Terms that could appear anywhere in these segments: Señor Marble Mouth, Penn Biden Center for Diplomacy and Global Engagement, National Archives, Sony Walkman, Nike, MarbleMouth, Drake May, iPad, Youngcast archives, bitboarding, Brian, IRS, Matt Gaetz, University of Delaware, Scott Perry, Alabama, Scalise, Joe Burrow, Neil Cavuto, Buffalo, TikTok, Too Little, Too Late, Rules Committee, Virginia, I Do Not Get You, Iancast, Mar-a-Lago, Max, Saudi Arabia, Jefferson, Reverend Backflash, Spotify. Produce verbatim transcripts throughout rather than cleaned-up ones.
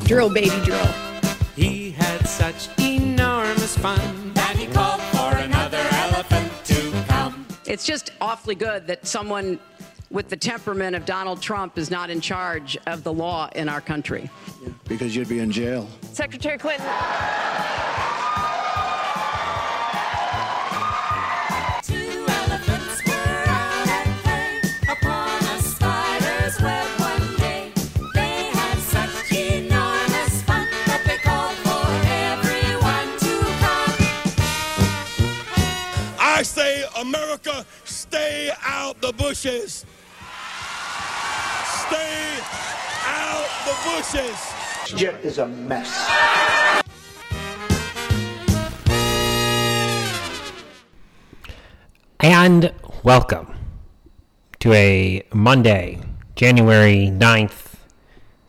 Drill, baby, drill. He had such enormous fun that he called for another elephant to come. It's just awfully good that someone with the temperament of Donald Trump is not in charge of the law in our country. Because you'd be in jail. Secretary Clinton. Two elephants were out at play upon a spider's web one day. They had such enormous fun that they called for everyone to come. I say, America, stay out the bushes. Stay out the bushes. This jet is a mess. And welcome to a Monday, January ninth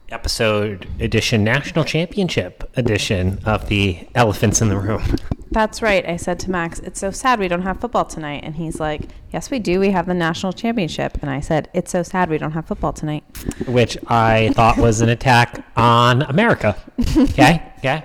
episode edition, National Championship edition of the Elephants in the Room. That's right. I said to Max, it's so sad we don't have football tonight. And he's like, yes, we do. We have the national championship. And I said, it's so sad we don't have football tonight. Which I thought was an attack on America. Okay? Okay?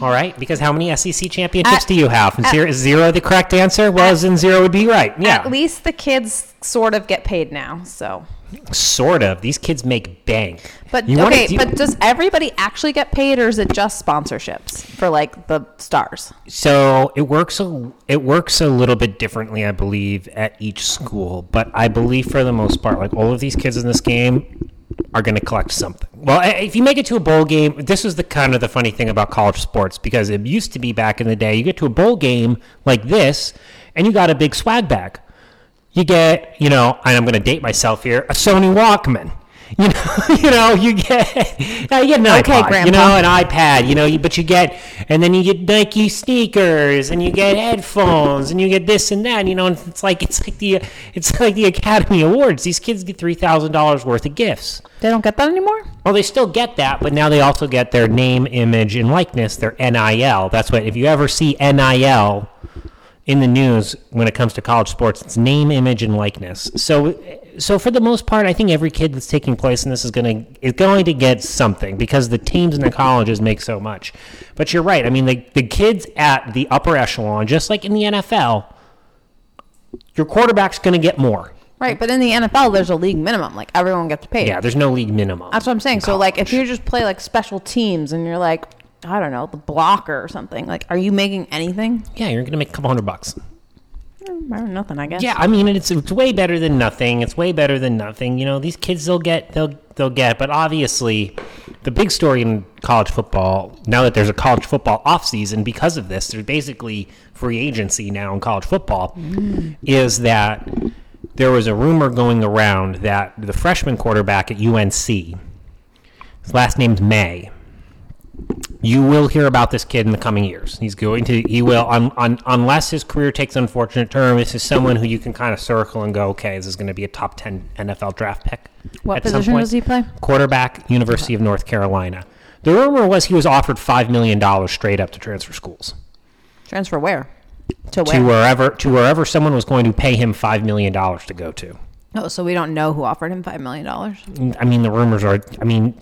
All right? Because how many S E C championships at, do you have? And at, zero, is zero the correct answer? Well, as in zero would be right. Yeah. At least the kids sort of get paid now, so... Sort of. These kids make bank. But you okay, do- but does everybody actually get paid, or is it just sponsorships for like the stars? So it works a it works a little bit differently, I believe, at each school. But I believe for the most part, like all of these kids in this game are going to collect something. Well, if you make it to a bowl game, this is the kind of the funny thing about college sports, because it used to be back in the day, you get to a bowl game like this, and you got a big swag bag. You get, you know, and I'm going to date myself here, a Sony Walkman. You know, you know, you get, you get an okay, iPod, Grandpa. You know, an iPad, you know, you, but you get, and then you get Nike sneakers, and you get headphones, and you get this and that, you know, and it's like, it's like the, it's like the Academy Awards. These kids get three thousand dollars worth of gifts. They don't get that anymore? Well, they still get that, but now they also get their name, image, and likeness, their N I L. That's what, if you ever see N I L in the news when it comes to college sports, it's name, image, and likeness. So so for the most part, I think every kid that's taking place in this is gonna is going to get something, because the teams and the colleges make so much. But you're right. I mean, the, the kids at the upper echelon, just like in the N F L, your quarterback's going to get more. Right, but in the N F L, there's a league minimum. Like, everyone gets paid. Yeah, there's no league minimum. That's what I'm saying. So, like, if you just play, like, special teams and you're like... I don't know, the blocker or something. Like, are you making anything? Yeah, you're going to make a couple hundred bucks. Nothing, I guess. Yeah, I mean, it's it's way better than nothing. It's way better than nothing. You know, these kids, they'll get, they'll they'll get. But obviously, the big story in college football, now that there's a college football offseason because of this, there's basically free agency now in college football, mm. is that there was a rumor going around that the freshman quarterback at U N C, his last name's May. You will hear about this kid in the coming years. He's going to, he will, un, un, unless his career takes an unfortunate turn, this is someone who you can kind of circle and go, okay, this is going to be a top ten N F L draft pick. What position does he play? Quarterback, University of North Carolina. The rumor was he was offered five million dollars straight up to transfer schools. Transfer where? To where? To wherever, to wherever someone was going to pay him five million dollars to go to. Oh, so we don't know who offered him five million dollars? I mean, the rumors are, I mean...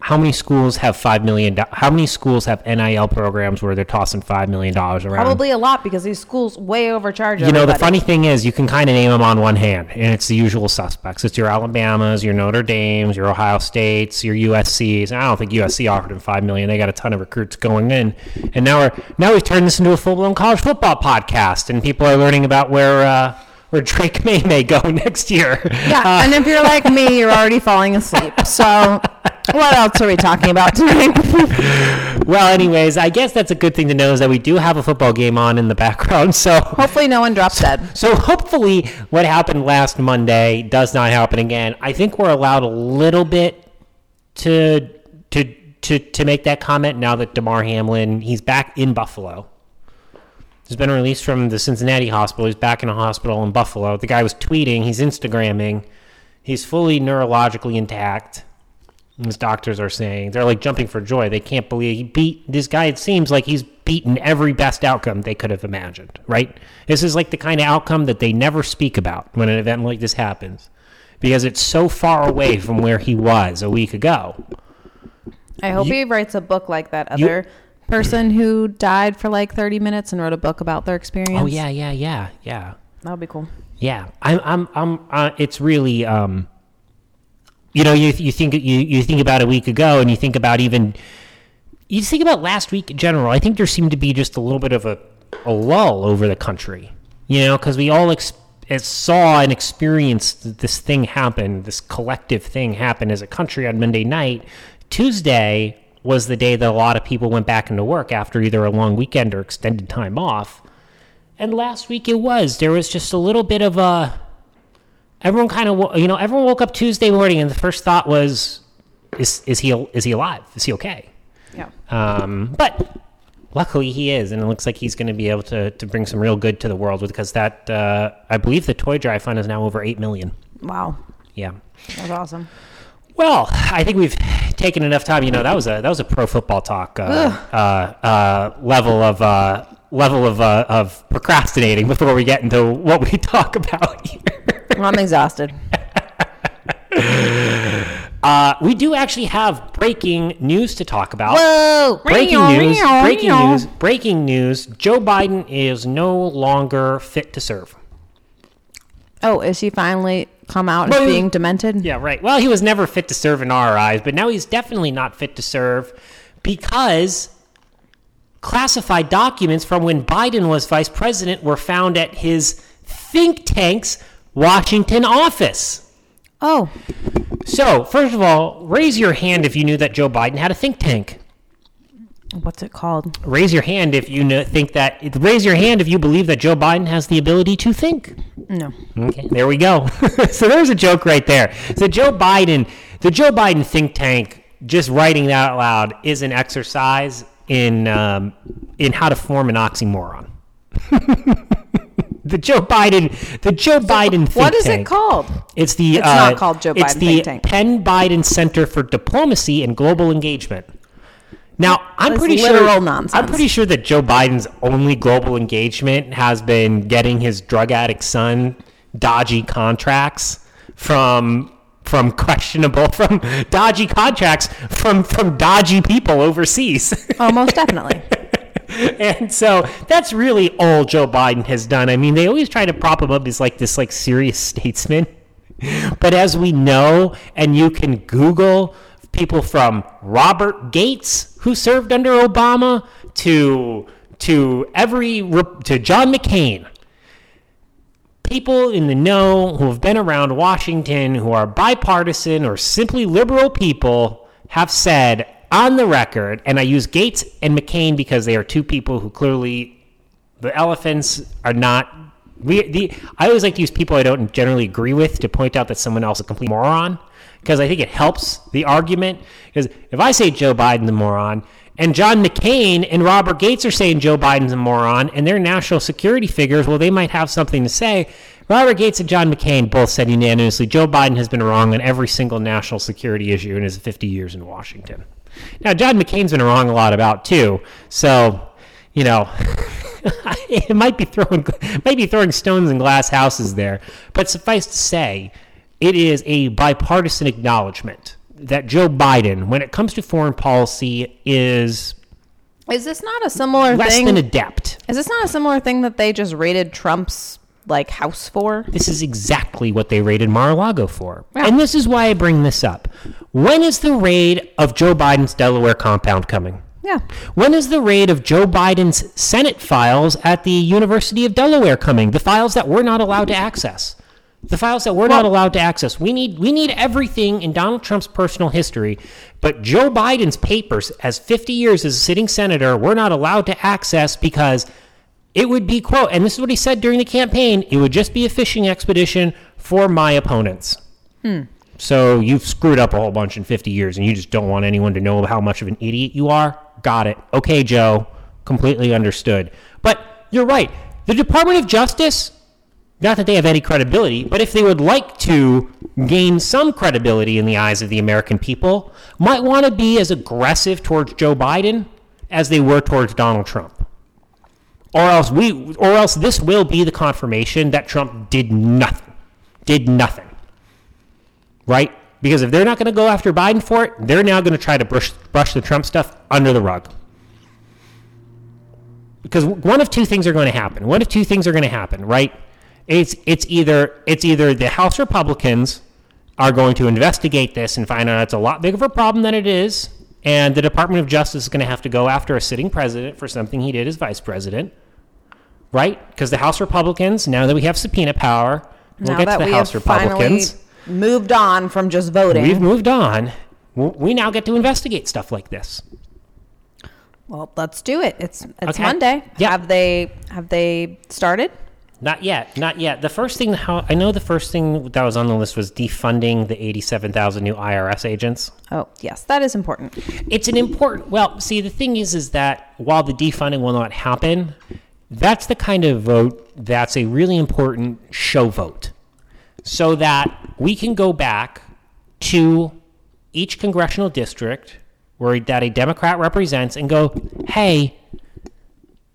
How many schools have five million dollars? How many schools have N I L programs where they're tossing five million dollars around? Probably a lot, because these schools way overcharge everybody. You know, the funny thing is you can kind of name them on one hand, and it's the usual suspects. It's your Alabamas, your Notre Dames, your Ohio States, your U S Cs. And I don't think U S C offered them five million dollars. They got a ton of recruits going in. And now, we're, now we've turned this into a full-blown college football podcast, and people are learning about where... Uh, where Drake May may go next year. Yeah, uh, and if you're like me, you're already falling asleep. So what else are we talking about today? Well, anyways, I guess that's a good thing to know, is that we do have a football game on in the background. So hopefully no one drops dead. So hopefully what happened last Monday does not happen again. I think we're allowed a little bit to to to, to make that comment now that DeMar Hamlin, he's back in Buffalo. He's been released from the Cincinnati hospital. He's back in a hospital in Buffalo. The guy was tweeting. He's Instagramming. He's fully neurologically intact. His doctors are saying they're like jumping for joy. They can't believe he beat this guy. It seems like he's beaten every best outcome they could have imagined, right? This is like the kind of outcome that they never speak about when an event like this happens, because it's so far away from where he was a week ago. I hope you, he writes a book like that other you, person who died for like thirty minutes and wrote a book about their experience. Oh yeah, yeah, yeah, yeah. That would be cool. Yeah, I'm, I'm, I'm. Uh, it's really, um, you know, you you think you you think about a week ago, and you think about even, you think about last week in general. I think there seemed to be just a little bit of a, a lull over the country, you know, because we all ex- saw and experienced this thing happen, this collective thing happen as a country on Monday night. Tuesday was the day that a lot of people went back into work after either a long weekend or extended time off. And last week it was. There was just a little bit of a... Everyone kind of... You know, everyone woke up Tuesday morning and the first thought was, is is he is he alive? Is he okay? Yeah. Um, but luckily he is, and it looks like he's going to be able to, to bring some real good to the world because that... Uh, I believe the toy drive fund is now over eight million dollars. Wow. Yeah. That's awesome. Well, I think we've taken enough time. You know, that was a that was a pro football talk uh, uh, uh, level of... Uh, level of uh, of procrastinating before we get into what we talk about here. Well, I'm exhausted. uh, we do actually have breaking news to talk about. Whoa! Breaking news, breaking news, breaking news. Joe Biden is no longer fit to serve. Oh, is he finally come out as being demented? Yeah, right. Well, he was never fit to serve in our eyes, but now he's definitely not fit to serve because... classified documents from when Biden was vice president were found at his think tank's Washington office. Oh. So, first of all, raise your hand if you knew that Joe Biden had a think tank. What's it called? Raise your hand if you know, think that... Raise your hand if you believe that Joe Biden has the ability to think. No. Okay, there we go. So there's a joke right there. So Joe Biden, the Joe Biden think tank, just writing that out loud is an exercise... in um, in how to form an oxymoron. the Joe Biden the Joe so, Biden think what is tank. It called? It's the It's uh, not called Joe Biden it's the think tank. Penn Biden Center for Diplomacy and Global Engagement. Now, I'm it's pretty sure nonsense. I'm pretty sure that Joe Biden's only global engagement has been getting his drug addict son dodgy contracts from from questionable, from dodgy contracts, from, from dodgy people overseas. Oh, most definitely. And so that's really all Joe Biden has done. I mean, they always try to prop him up as like this like serious statesman. But as we know, and you can Google people from Robert Gaetz, who served under Obama, to to every, to John McCain. People in the know who have been around Washington, who are bipartisan or simply liberal people, have said on the record, and I use Gaetz and McCain because they are two people who clearly, the elephants are not, we, the, I always like to use people I don't generally agree with to point out that someone else is a complete moron, because I think it helps the argument. Because if I say Joe Biden the moron, and John McCain and Robert Gaetz are saying Joe Biden's a moron, and they're national security figures, well, they might have something to say. Robert Gaetz and John McCain both said unanimously, Joe Biden has been wrong on every single national security issue in his fifty years in Washington. Now, John McCain's been wrong a lot about, too. So, you know, it might be throwing, might be throwing stones in glass houses there. But suffice to say, it is a bipartisan acknowledgement that Joe Biden, when it comes to foreign policy, is is this not a similar less thing? Less than adept. Is this not a similar thing that they just raided Trump's like house for? This is exactly what they raided Mar-a-Lago for, yeah. And this is why I bring this up. When is the raid of Joe Biden's Delaware compound coming? Yeah. When is the raid of Joe Biden's Senate files at the University of Delaware coming? The files that we're not allowed to access. The files that we're well, not allowed to access. We need we need everything in Donald Trump's personal history, but Joe Biden's papers as fifty years as a sitting senator, we're not allowed to access because it would be, quote, and this is what he said during the campaign, it would just be a fishing expedition for my opponents. Hmm. So you've screwed up a whole bunch in fifty years and you just don't want anyone to know how much of an idiot you are? Got it. Okay, Joe. Completely understood. But you're right. The Department of Justice... not that they have any credibility, but if they would like to gain some credibility in the eyes of the American people, might want to be as aggressive towards Joe Biden as they were towards Donald Trump. Or else we, or else this will be the confirmation that Trump did nothing. Did nothing. Right? Because if they're not going to go after Biden for it, they're now going to try to brush, brush the Trump stuff under the rug. Because one of two things are going to happen. One of two things are going to happen, right? It's it's either it's either the House Republicans are going to investigate this and find out it's a lot bigger of a problem than it is, and the Department of Justice is going to have to go after a sitting president for something he did as vice president, right? Because the House Republicans, now that we have subpoena power, we'll now get to the House Republicans. Finally- Moved on from just voting. We've moved on. We now get to investigate stuff like this. Well, let's do it. It's it's okay. Monday. Yeah. Have they have they started? Not yet. Not yet. The first thing how I know the first thing that was on the list was defunding the eighty-seven thousand new I R S agents. Oh, yes. That is important. It's an important. Well, see, the thing is is that while the defunding will not happen, that's the kind of vote that's a really important show vote. So that we can go back to each congressional district where that a Democrat represents and go, hey,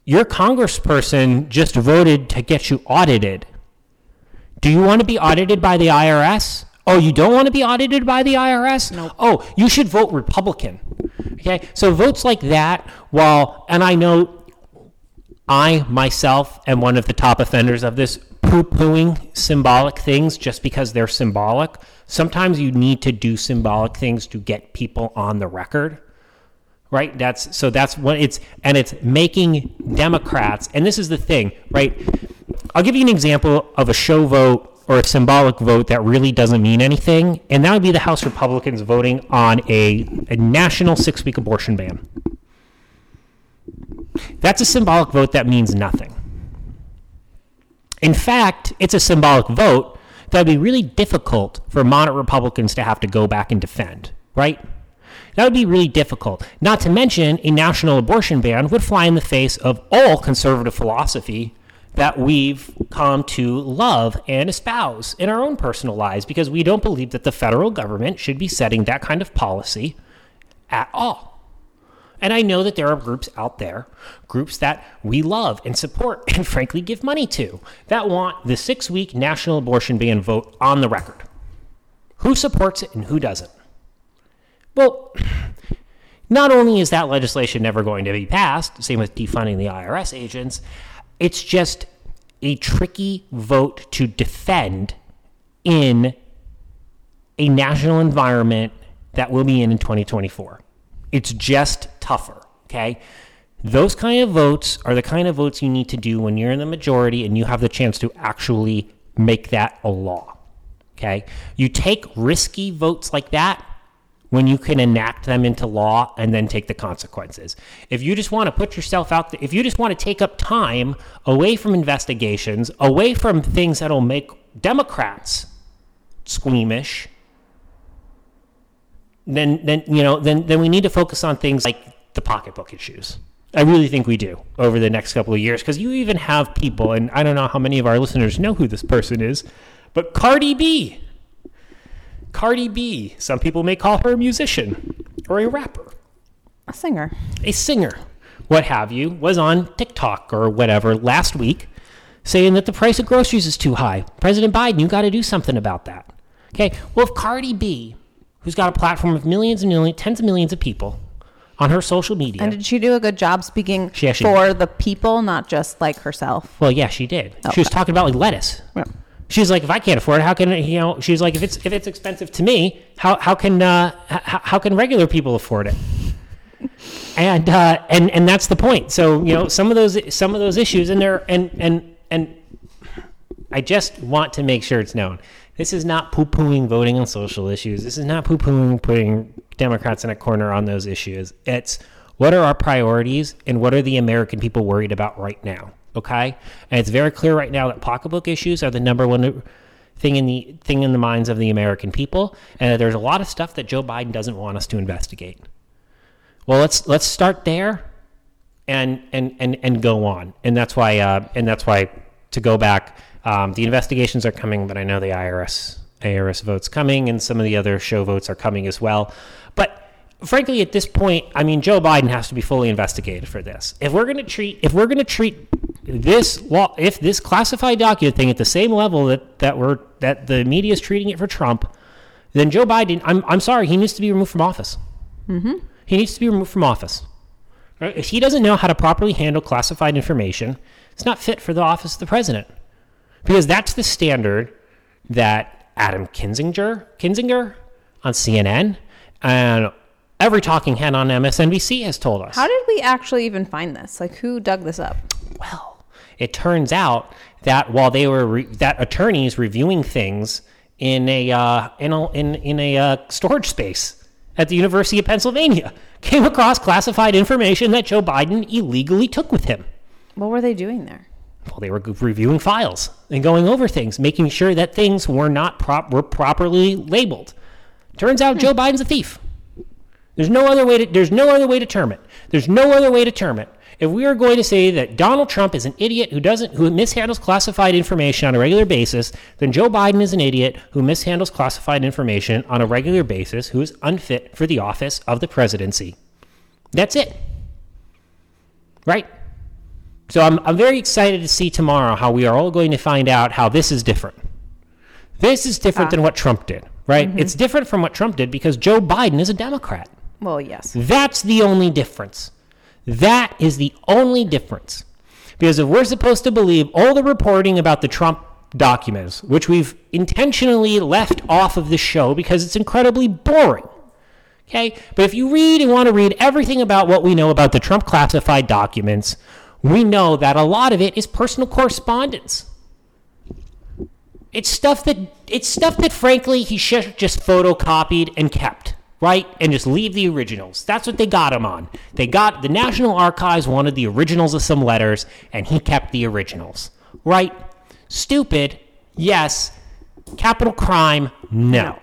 your congressperson just voted to get you audited. Do you want to be audited by the I R S? Oh, you don't want to be audited by the I R S? No. Oh, you should vote Republican. Okay, so votes like that, while, and I know I myself am one of the top offenders of this, poo-pooing symbolic things just because they're symbolic. Sometimes you need to do symbolic things to get people on the record, right? That's so that's what it's, and it's making Democrats, and this is the thing, right? I'll give you an example of a show vote or a symbolic vote that really doesn't mean anything, and that would be the House Republicans voting on a, a national six-week abortion ban. That's a symbolic vote that means nothing. In fact, it's a symbolic vote that would be really difficult for moderate Republicans to have to go back and defend, right? That would be really difficult. Not to mention, a national abortion ban would fly in the face of all conservative philosophy that we've come to love and espouse in our own personal lives, because we don't believe that the federal government should be setting that kind of policy at all. And I know that there are groups out there, groups that we love and support and frankly give money to, that want the six-week national abortion ban vote on the record. Who supports it and who doesn't? Well, not only is that legislation never going to be passed, same with defunding the I R S agents, it's just a tricky vote to defend in a national environment that we'll be in in twenty twenty-four. It's just tougher, okay? Those kind of votes are the kind of votes you need to do when you're in the majority and you have the chance to actually make that a law, okay? You take risky votes like that when you can enact them into law and then take the consequences. If you just want to put yourself out there, if you just want to take up time away from investigations, away from things that'll make Democrats squeamish, Then, then you know, then then we need to focus on things like the pocketbook issues. I really think we do over the next couple of years, because you even have people, and I don't know how many of our listeners know who this person is, but Cardi B. Cardi B. Some people may call her a musician or a rapper, a singer, a singer, what have you, was on TikTok or whatever last week, saying that the price of groceries is too high. President Biden, you got to do something about that. Okay, well, if Cardi B, who's got a platform of millions and millions, tens of millions of people on her social media. And did she do a good job speaking she, yeah, she for did. the people, not just like herself? Well, yeah, she did. Oh, she was okay. talking about like lettuce. Yeah. She was like, if I can't afford it, how can, you know, she was like, if it's if it's expensive to me, how how can uh, how, how can regular people afford it? and uh, and and that's the point. So, you know, some of those some of those issues in there, and and and I just want to make sure it's known. This is not poo-pooing voting on social issues. This is not poo-pooing putting Democrats in a corner on those issues. It's what are our priorities and what are the American people worried about right now, okay? And it's very clear right now that pocketbook issues are the number one thing in the thing in the minds of the American people, and that there's a lot of stuff that Joe Biden doesn't want us to investigate. Well, let's let's start there and and and, and go on. And that's why uh, and that's why to go back. Um, the investigations are coming, but I know the I R S vote's coming, and some of the other show votes are coming as well. But frankly, at this point, I mean, Joe Biden has to be fully investigated for this. If we're going to treat, if we're going to treat this law, if this classified document thing at the same level that that we're that the media is treating it for Trump, then Joe Biden, I'm I'm sorry, he needs to be removed from office. Mm-hmm. He needs to be removed from office. Right? If he doesn't know how to properly handle classified information, it's not fit for the office of the president. Because that's the standard that Adam Kinzinger, Kinzinger on C N N and every talking head on M S N B C has told us. How did we actually even find this? Like, who dug this up? Well, it turns out that while they were re- that attorneys reviewing things in a uh, in a in, in a uh, storage space at the University of Pennsylvania, came across classified information that Joe Biden illegally took with him. What were they doing there? Well, they were reviewing files and going over things, making sure that things were not prop were properly labeled. Turns out hmm. Joe Biden's a thief. There's no other way to there's no other way to term it. There's no other way to term it. If we are going to say that Donald Trump is an idiot who doesn't who mishandles classified information on a regular basis, then Joe Biden is an idiot who mishandles classified information on a regular basis, who is unfit for the office of the presidency. That's it. Right? So I'm I'm very excited to see tomorrow how we are all going to find out how this is different. This is different ah. than what Trump did, right? Mm-hmm. It's different from what Trump did because Joe Biden is a Democrat. Well, yes. That's the only difference. That is the only difference. Because if we're supposed to believe all the reporting about the Trump documents, which we've intentionally left off of the show because it's incredibly boring, okay? But if you read and want to read everything about what we know about the Trump classified documents, we know that a lot of it is personal correspondence. It's stuff that, it's stuff that frankly, he should have just photocopied and kept. Right? And just leave the originals. That's what they got him on. They got, the National Archives wanted the originals of some letters, and he kept the originals. Right? Stupid, yes. Capital crime, no.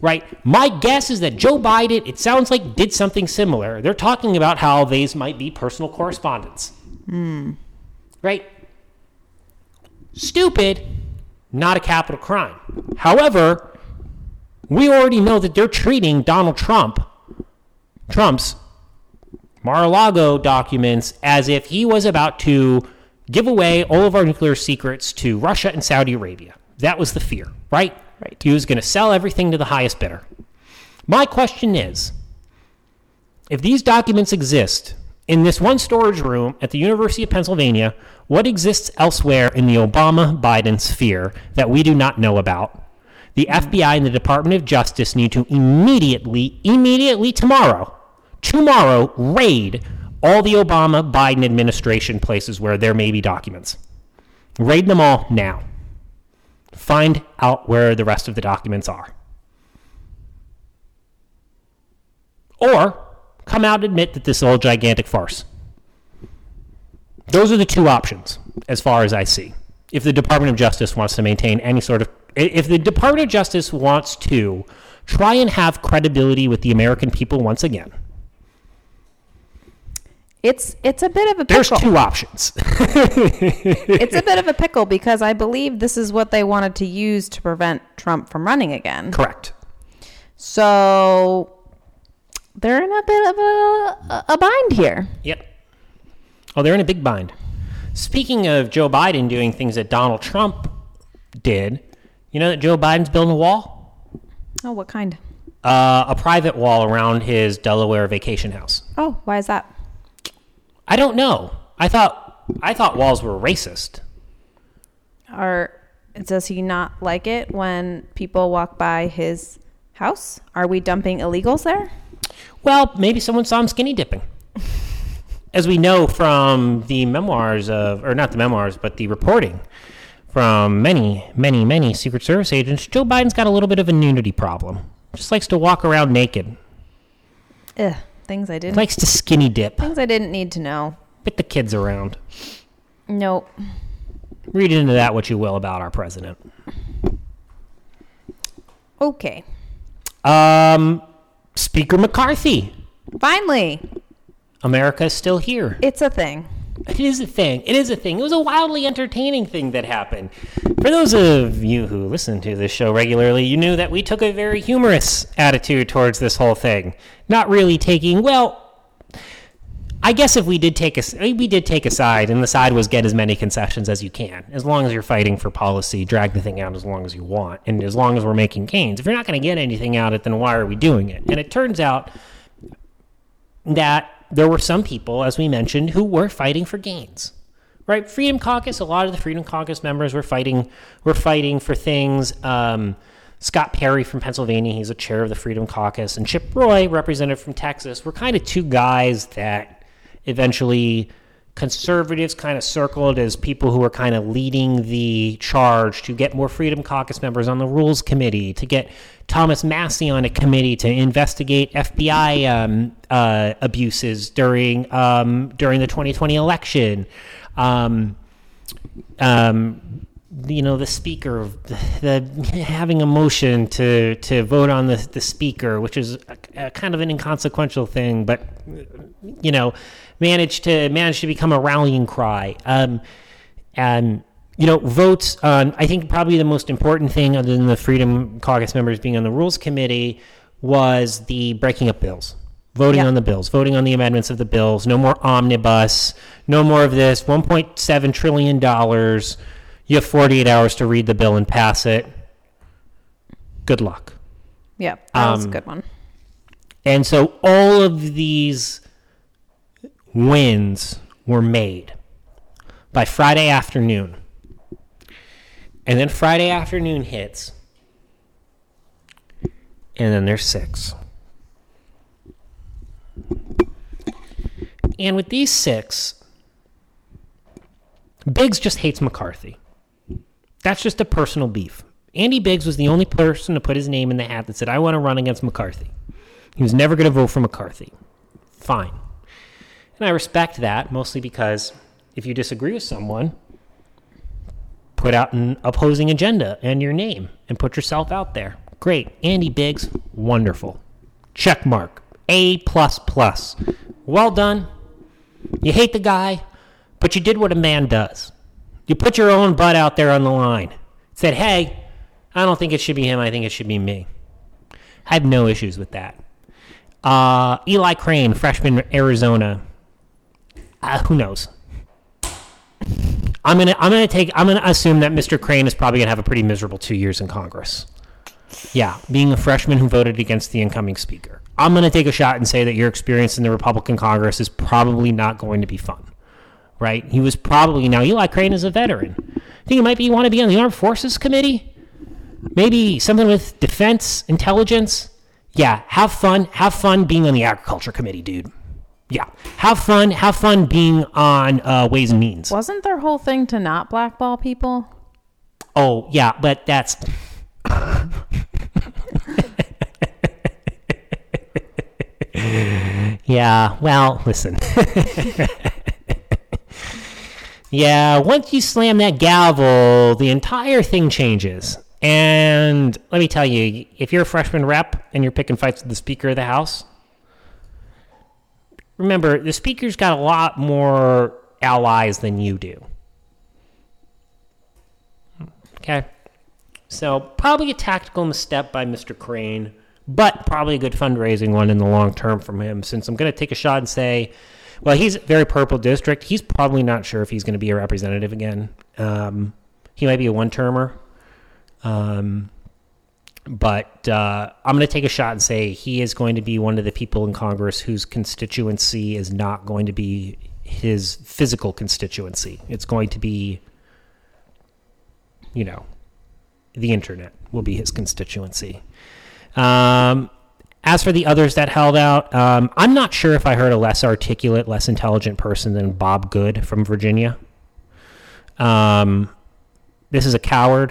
Right? My guess is that Joe Biden, it sounds like, did something similar. They're talking about how these might be personal correspondence. Mm. Right? Stupid, not a capital crime. However, we already know that they're treating Donald Trump, Trump's Mar-a-Lago documents as if he was about to give away all of our nuclear secrets to Russia and Saudi Arabia. That was the fear, right? Right. He was going to sell everything to the highest bidder. My question is, if these documents exist in this one storage room at the University of Pennsylvania, what exists elsewhere in the Obama-Biden sphere that we do not know about? The F B I and the Department of Justice need to immediately, immediately tomorrow, tomorrow, raid all the Obama-Biden administration places where there may be documents. Raid them all now. Find out where the rest of the documents are. Or come out and admit that this is all gigantic farce. Those are the two options, as far as I see, if the Department of Justice wants to maintain any sort of If the Department of Justice wants to try and have credibility with the American people once again. It's it's a bit of a pickle. There's two options. It's a bit of a pickle because I believe this is what they wanted to use to prevent Trump from running again. Correct. So they're in a bit of a, a bind here. Yep. Oh, they're in a big bind. Speaking of Joe Biden doing things that Donald Trump did, you know that Joe Biden's building a wall? Oh, what kind? Uh, a private wall around his Delaware vacation house. Oh, why is that? I don't know. I thought I thought walls were racist. Or does he not like it when people walk by his house? Are we dumping illegals there? Well, maybe someone saw him skinny dipping. As we know from the memoirs of, or not the memoirs, but the reporting, from many, many, many Secret Service agents, Joe Biden's got a little bit of a nudity problem. Just likes to walk around naked. Ugh, things I didn't. Likes to skinny dip. Things I didn't need to know. Bit the kids around. Nope. Read into that what you will about our president. Okay. Um, Speaker McCarthy. Finally. America is still here. It's a thing. It is a thing. It is a thing. It was a wildly entertaining thing that happened. For those of you who listen to this show regularly, you knew that we took a very humorous attitude towards this whole thing. Not really taking, well, I guess if we did take a we did take a side, and the side was get as many concessions as you can, as long as you're fighting for policy, drag the thing out as long as you want, and as long as we're making gains. If you're not going to get anything out of it, then why are we doing it? And it turns out that there were some people, as we mentioned, who were fighting for gains, right? Freedom Caucus, a lot of the Freedom Caucus members were fighting were fighting for things. Um, Scott Perry from Pennsylvania, he's a chair of the Freedom Caucus, and Chip Roy, representative from Texas, were kind of two guys that eventually conservatives kind of circled as people who were kind of leading the charge to get more Freedom Caucus members on the Rules Committee, to get Thomas Massie on a committee to investigate F B I um, uh, abuses during um, during the twenty twenty election. Um, um, you know, the speaker, the, the having a motion to to vote on the, the speaker, which is a, a kind of an inconsequential thing, but, you know, managed to managed to become a rallying cry. Um, and, you know, votes, um, I think probably the most important thing other than the Freedom Caucus members being on the Rules Committee was the breaking up bills. Voting yeah. on the bills, voting on the amendments of the bills, no more omnibus, no more of this, one point seven trillion dollars. You have forty-eight hours to read the bill and pass it. Good luck. Yeah, that was um, a good one. And so all of these wins were made by Friday afternoon. And then Friday afternoon hits. And then there's six. And with these six, Biggs just hates McCarthy. That's just a personal beef. Andy Biggs was the only person to put his name in the hat that said, I want to run against McCarthy. He was never going to vote for McCarthy. Fine. And I respect that, mostly because if you disagree with someone, put out an opposing agenda and your name and put yourself out there. Great. Andy Biggs, wonderful. Check mark. A plus plus. Well done. You hate the guy, but you did what a man does. You put your own butt out there on the line. Said, hey, I don't think it should be him. I think it should be me. I have no issues with that. Uh, Eli Crane, freshman Arizona. Uh, who knows? I'm gonna I'm gonna take I'm gonna assume that Mister Crane is probably gonna have a pretty miserable two years in Congress. Yeah, being a freshman who voted against the incoming speaker. I'm gonna take a shot and say that your experience in the Republican Congress is probably not going to be fun. Right? He was probably, now Eli Crane is a veteran. I think he might be want to be on the Armed Forces Committee. Maybe something with defense, intelligence. Yeah, have fun. Have fun being on the Agriculture Committee, dude. Yeah, have fun. Have fun being on uh, Ways and Means. Wasn't their whole thing to not blackball people? Oh, yeah, but that's... yeah, well, listen... Yeah, once you slam that gavel, the entire thing changes. And let me tell you, if you're a freshman rep and you're picking fights with the Speaker of the House, remember, the Speaker's got a lot more allies than you do. Okay? So probably a tactical misstep by Mister Crane, but probably a good fundraising one in the long term from him, since I'm going to take a shot and say... Well, he's a very purple district. He's probably not sure if he's going to be a representative again. Um, he might be a one-termer. Um, but uh, I'm going to take a shot and say he is going to be one of the people in Congress whose constituency is not going to be his physical constituency. It's going to be, you know, the internet will be his constituency. Um As for the others that held out, um, I'm not sure if I heard a less articulate, less intelligent person than Bob Good from Virginia. Um, this is a coward.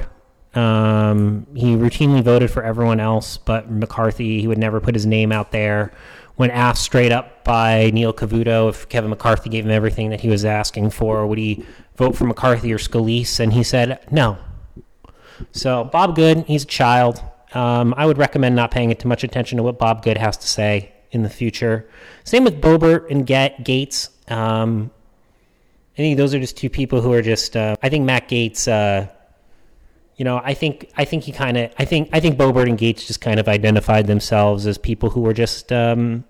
Um, he routinely voted for everyone else, but McCarthy, he would never put his name out there. When asked straight up by Neil Cavuto if Kevin McCarthy gave him everything that he was asking for, would he vote for McCarthy or Scalise? And he said no. So Bob Good, he's a child. Um, I would recommend not paying too much attention to what Bob Good has to say in the future. Same with Boebert and Get- Gaetz. Um, I think those are just two people who are just. Uh, I think Matt Gaetz. Uh, you know, I think I think he kind of. I think I think Boebert and Gaetz just kind of identified themselves as people who were just um,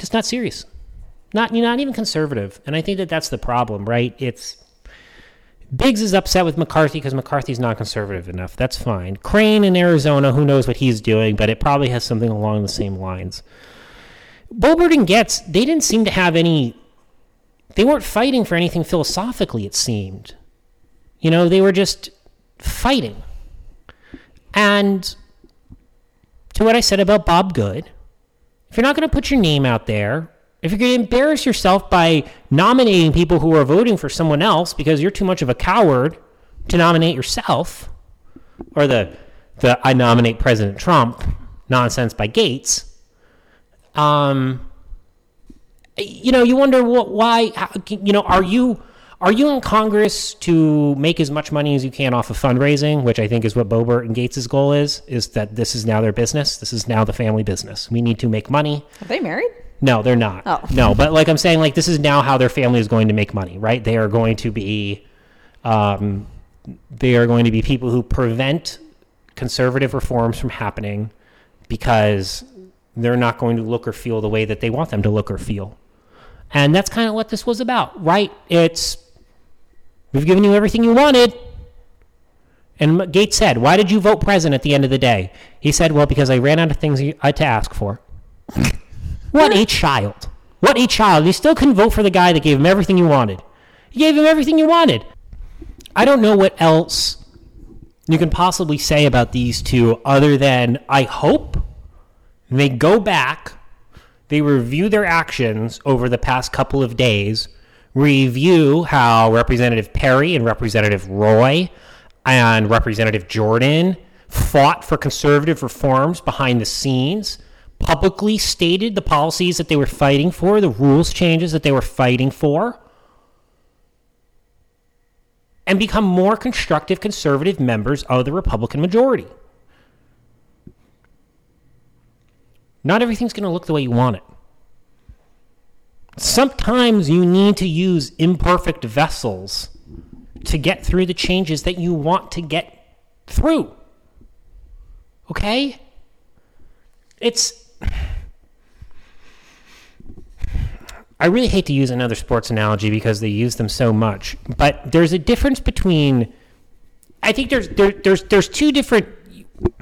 just not serious. Not, you know, not even conservative. And I think that that's the problem, right? It's Biggs is upset with McCarthy because McCarthy's not conservative enough. That's fine. Crane in Arizona, who knows what he's doing, but it probably has something along the same lines. Boebert and Gaetz, they didn't seem to have any, they weren't fighting for anything philosophically, it seemed. You know, they were just fighting. And to what I said about Bob Good, if you're not going to put your name out there, if you're going to embarrass yourself by nominating people who are voting for someone else because you're too much of a coward to nominate yourself, or the the I nominate President Trump nonsense by Gaetz, um, you know, you wonder what, why, how, you know, are you are you in Congress to make as much money as you can off of fundraising, which I think is what Boebert and Gaetz's goal is, is that this is now their business. This is now the family business. We need to make money. Are they married? No, they're not. Oh. No, but like I'm saying, like this is now how their family is going to make money, right? They are going to be, um, they are going to be people who prevent conservative reforms from happening because they're not going to look or feel the way that they want them to look or feel. And that's kind of what this was about, right? It's, we've given you everything you wanted. And Gaetz said, why did you vote present at the end of the day? He said, well, because I ran out of things to ask for. What a child. What a child. You still couldn't vote for the guy that gave him everything you wanted. You gave him everything you wanted. I don't know what else you can possibly say about these two other than I hope they go back, they review their actions over the past couple of days, review how Representative Perry and Representative Roy and Representative Jordan fought for conservative reforms behind the scenes, publicly stated the policies that they were fighting for, the rules changes that they were fighting for, and become more constructive conservative members of the Republican majority. Not everything's going to look the way you want it. Sometimes you need to use imperfect vessels to get through the changes that you want to get through. Okay? It's... I really hate to use another sports analogy because they use them so much, but there's a difference between, I think there's there, there's there's two different,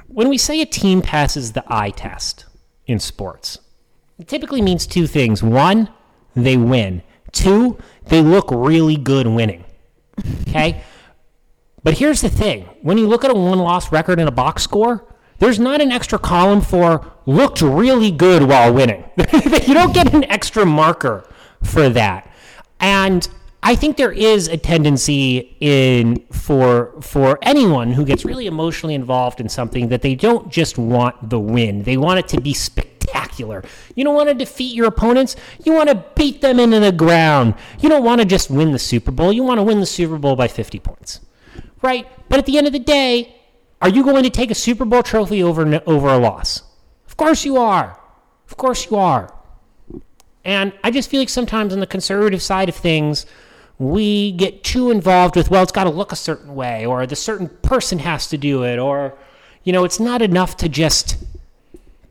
when we say a team passes the eye test in sports, it typically means two things. One, they win. Two, they look really good winning. Okay? But here's the thing. When you look at a one-loss record in a box score, there's not an extra column for looked really good while winning. You don't get an extra marker for that. And I think there is a tendency in for for anyone who gets really emotionally involved in something that they don't just want the win. They want it to be spectacular. You don't want to defeat your opponents. You want to beat them into the ground. You don't want to just win the Super Bowl. You want to win the Super Bowl by fifty points, right? But at the end of the day, are you going to take a Super Bowl trophy over over a loss? Of course you are. Of course you are. And I just feel like sometimes on the conservative side of things, we get too involved with, well, it's got to look a certain way, or the certain person has to do it, or, you know, it's not enough to just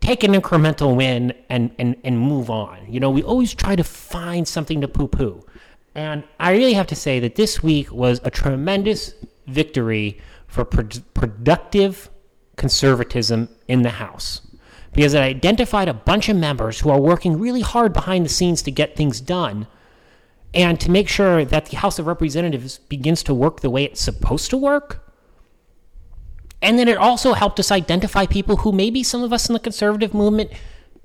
take an incremental win and, and, and move on. You know, we always try to find something to poo-poo. And I really have to say that this week was a tremendous victory for pro- productive conservatism in the House, because it identified a bunch of members who are working really hard behind the scenes to get things done and to make sure that the House of Representatives begins to work the way it's supposed to work. And then it also helped us identify people who maybe some of us in the conservative movement,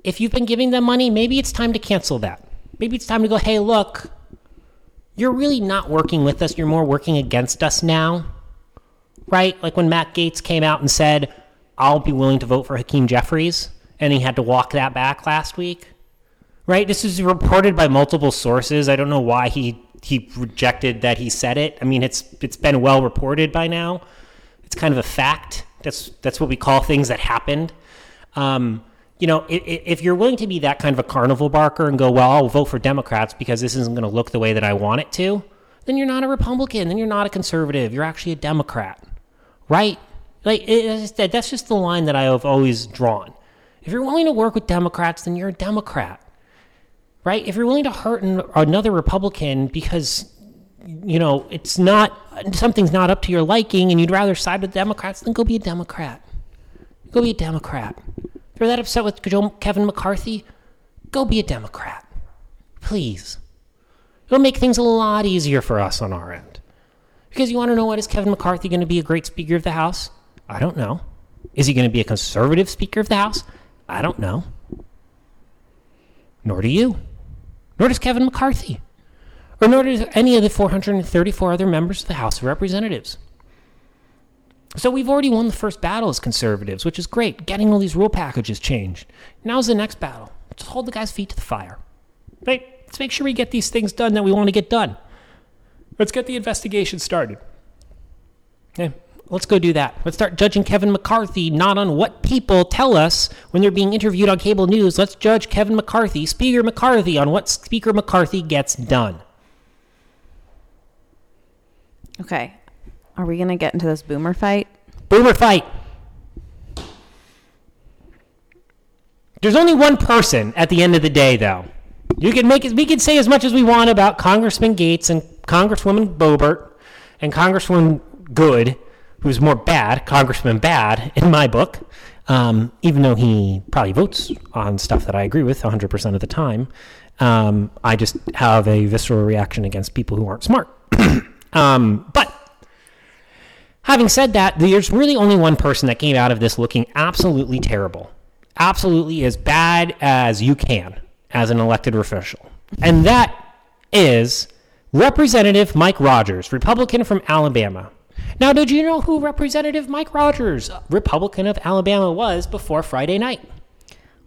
if you've been giving them money, maybe it's time to cancel that. Maybe it's time to go, hey, look, you're really not working with us. You're more working against us now. Right? Like when Matt Gaetz came out and said, I'll be willing to vote for Hakeem Jeffries, and he had to walk that back last week. Right? This is reported by multiple sources. I don't know why he, he rejected that he said it. I mean, it's it's been well reported by now. It's kind of a fact. That's that's what we call things that happened. Um, you know, if, if you're willing to be that kind of a carnival barker and go, well, I'll vote for Democrats because this isn't going to look the way that I want it to, then you're not a Republican. Then you're not a conservative. You're actually a Democrat. Right? Like it, it, that's just the line that I have always drawn. If you're willing to work with Democrats, then you're a Democrat. right? If you're willing to hurt an, another Republican because, you know, it's not, something's not up to your liking and you'd rather side with Democrats, then go be a Democrat. Go be a Democrat. If you're that upset with Joe, Kevin McCarthy, go be a Democrat. Please. It'll make things a lot easier for us on our end. Because you want to know what, is Kevin McCarthy going to be a great Speaker of the House? I don't know. Is he going to be a conservative Speaker of the House? I don't know. Nor do you. Nor does Kevin McCarthy. Or nor does any of the four hundred thirty-four other members of the House of Representatives. So we've already won the first battle as conservatives, which is great, getting all these rule packages changed. Now's the next battle. Just hold the guy's feet to the fire. Right? Let's make sure we get these things done that we want to get done. Let's get the investigation started. Okay, let's go do that. Let's start judging Kevin McCarthy not on what people tell us when they're being interviewed on cable news. Let's judge Kevin McCarthy, Speaker McCarthy, on what Speaker McCarthy gets done. Okay. Are we going to get into this boomer fight? Boomer fight. There's only one person at the end of the day, though. You can make it, we can say as much as we want about Congressman Gaetz and Congresswoman Boebert and Congresswoman Good, who's more bad, Congressman Bad, in my book, um, even though he probably votes on stuff that I agree with one hundred percent of the time. Um, I just have a visceral reaction against people who aren't smart. um, but having said that, there's really only one person that came out of this looking absolutely terrible, absolutely as bad as you can as an elected official. And that is Representative Mike Rogers, Republican from Alabama. Now, did you know who Representative Mike Rogers, Republican of Alabama, was before Friday night?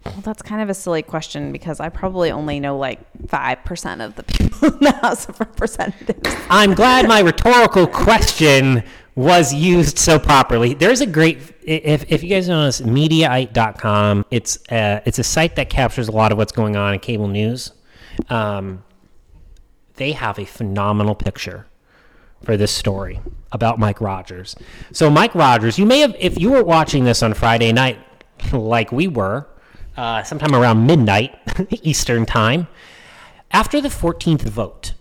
Well, that's kind of a silly question because I probably only know like five percent of the people in the House of Representatives. I'm glad my rhetorical question was used so properly. There's a great, if if you guys know this, mediaite dot com. It's a, it's a site that captures a lot of what's going on in cable news. Um, they have a phenomenal picture for this story about Mike Rogers. So Mike Rogers, you may have, if you were watching this on Friday night, like we were, uh, sometime around midnight Eastern time, after the fourteenth vote.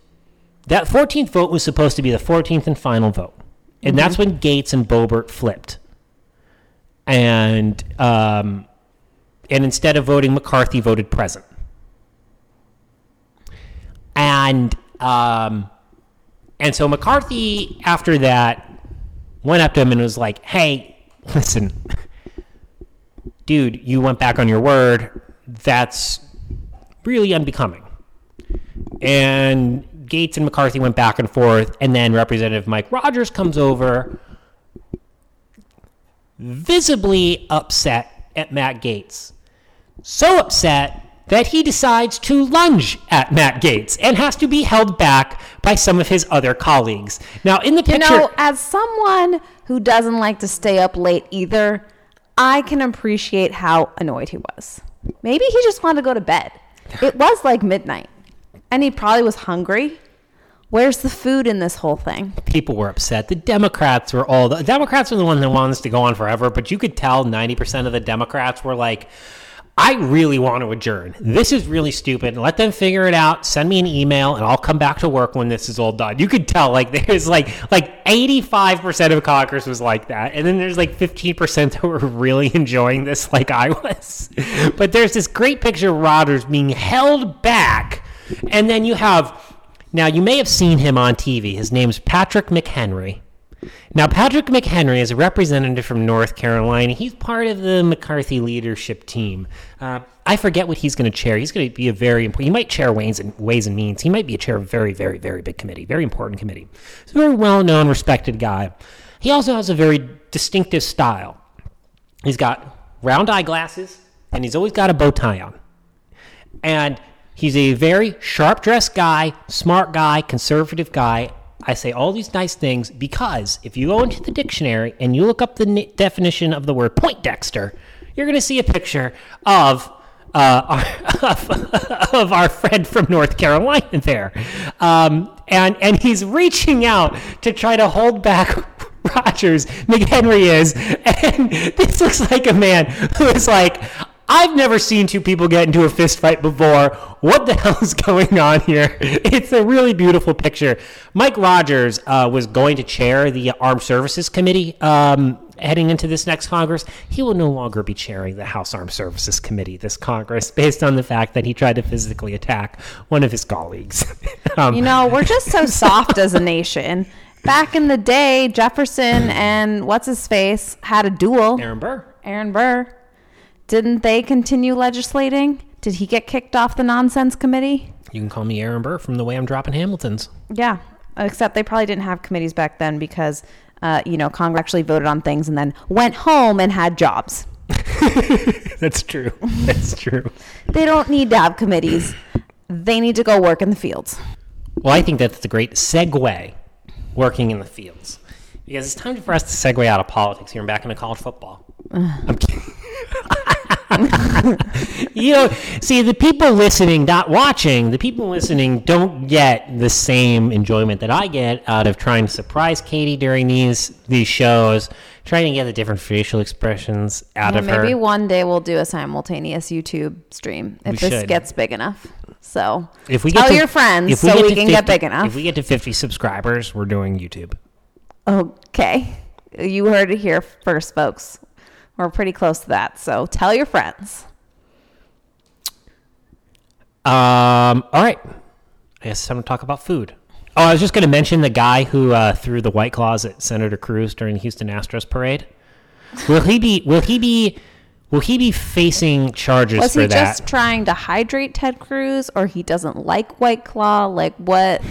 That fourteenth vote was supposed to be the fourteenth and final vote. And mm-hmm. that's when Gaetz and Boebert flipped. And um, and instead of voting, McCarthy voted present. And um, and so McCarthy, after that, went up to him and was like, hey, listen, dude, you went back on your word. That's really unbecoming. And Gaetz and McCarthy went back and forth, and then Representative Mike Rogers comes over, visibly upset at Matt Gaetz. So upset that he decides to lunge at Matt Gaetz and has to be held back by some of his other colleagues. Now, in the picture... You know, as someone who doesn't like to stay up late either, I can appreciate how annoyed he was. Maybe he just wanted to go to bed. It was like midnight. And he probably was hungry. Where's the food in this whole thing? People were upset. The Democrats were all... The Democrats were the ones that wanted this to go on forever, but you could tell ninety percent of the Democrats were like, I really want to adjourn. This is really stupid. Let them figure it out. Send me an email, and I'll come back to work when this is all done. You could tell, like, there's like like eighty-five percent of Congress was like that, and then there's like fifteen percent that were really enjoying this like I was. But there's this great picture of Rogers being held back. And then you have, now you may have seen him on T V. His name's Patrick McHenry. Now, Patrick McHenry is a representative from North Carolina. He's part of the McCarthy leadership team. Uh, I forget what he's going to chair. He's going to be a very important, he might chair Ways and, Ways and Means. He might be a chair of a very, very, very big committee, very important committee. He's a very well-known, respected guy. He also has a very distinctive style. He's got round eyeglasses, and he's always got a bow tie on. And he's a very sharp-dressed guy, smart guy, conservative guy. I say all these nice things because if you go into the dictionary and you look up the n- definition of the word Poindexter, you're going to see a picture of uh, our, of, of our friend from North Carolina there. Um, and, and he's reaching out to try to hold back Rogers, McHenry is, and this looks like a man who is like, I've never seen two people get into a fist fight before. What the hell is going on here? It's a really beautiful picture. Mike Rogers uh, was going to chair the Armed Services Committee um, heading into this next Congress. He will no longer be chairing the House Armed Services Committee this Congress based on the fact that he tried to physically attack one of his colleagues. um, you know, we're just so soft as a nation. Back in the day, Jefferson and what's-his-face had a duel. Aaron Burr. Aaron Burr. Didn't they continue legislating? Did he get kicked off the nonsense committee? You can call me Aaron Burr from the way I'm dropping Hamiltons. Yeah, except they probably didn't have committees back then because, uh, you know, Congress actually voted on things and then went home and had jobs. That's true. That's true. They don't need to have committees. They need to go work in the fields. Well, I think that's the great segue, working in the fields. Because it's time for us to segue out of politics here and back into college football. I'm kidding. You know, see, the people listening, not watching, the people listening don't get the same enjoyment that I get out of trying to surprise Katie during these these shows, trying to get the different facial expressions out yeah, of maybe her. Maybe one day we'll do a simultaneous YouTube stream if we this should. gets big enough. So if we tell get to, your friends if we so we can fifty, get big enough. If we get to fifty subscribers, we're doing YouTube. Okay. You heard it here first, folks. We're pretty close to that, so tell your friends. Um. All right. I guess it's time to talk about food. Oh, I was just going to mention the guy who uh, threw the White Claws at Senator Cruz during the Houston Astros parade. Will he be? Will he be? Will he be facing charges Was for that? Was he just trying to hydrate Ted Cruz, or he doesn't like White Claw? Like what?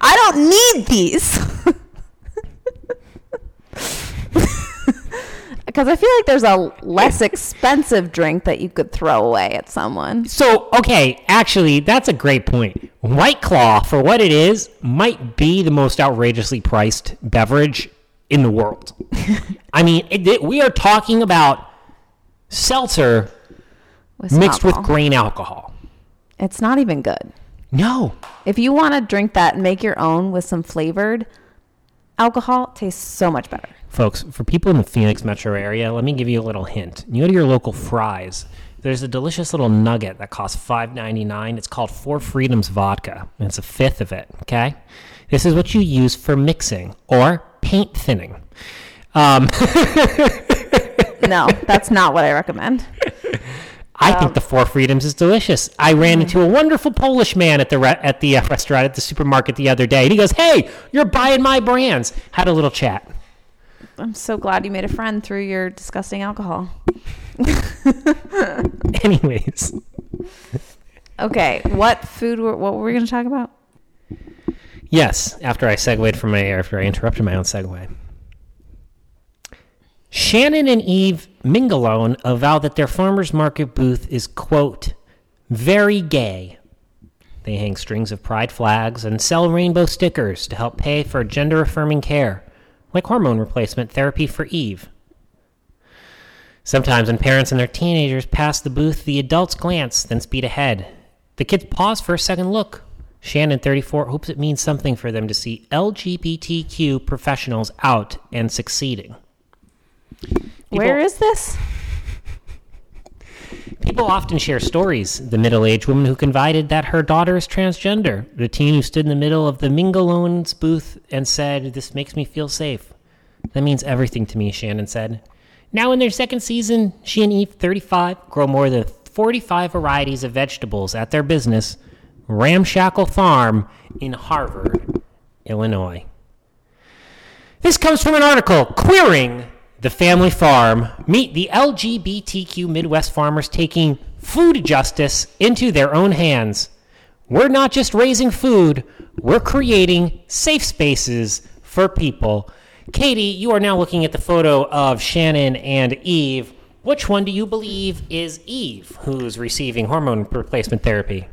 I don't need these. Because I feel like there's a less expensive drink that you could throw away at someone. So, okay, actually, that's a great point. White Claw, for what it is, might be the most outrageously priced beverage in the world. I mean, it, it, we are talking about seltzer with mixed alcohol. With grain alcohol. It's not even good. No. If you want to drink that and make your own with some flavored alcohol, it tastes so much better. Folks, for people in the Phoenix metro area, let me give you a little hint. You go to your local Fry's, there's a delicious little nugget that costs five ninety-nine. It's called Four Freedoms Vodka, and it's a fifth of it, okay? This is what you use for mixing or paint thinning. Um. No, that's not what I recommend. I um. think the Four Freedoms is delicious. I ran into a wonderful Polish man at the re- at the uh, restaurant at the supermarket the other day, and he goes, hey, you're buying my brands. Had a little chat. I'm so glad you made a friend through your disgusting alcohol. Anyways. Okay, what food, were, what were we going to talk about? Yes, after I segued from my, after I interrupted my own segue. Shannon and Eve Mingalone avow that their farmer's market booth is, quote, very gay. They hang strings of pride flags and sell rainbow stickers to help pay for gender-affirming care, like hormone replacement therapy for Eve. Sometimes when parents and their teenagers pass the booth, the adults glance, then speed ahead. The kids pause for a second look. Shannon, thirty-four, hopes it means something for them to see L G B T Q professionals out and succeeding. People, Where is this? People often share stories. The middle-aged woman who confided that her daughter is transgender. The teen who stood in the middle of the Mingalone's booth and said, this makes me feel safe. That means everything to me, Shannon said. Now in their second season, she and Eve, thirty-five, grow more than forty-five varieties of vegetables at their business, Ramshackle Farm in Harvard, Illinois. This comes from an article, Queering the Family Farm, meet the L G B T Q Midwest farmers taking food justice into their own hands. We're not just raising food, we're creating safe spaces for people. Katie, you are now looking at the photo of Shannon and Eve. Which one do you believe is Eve, who's receiving hormone replacement therapy?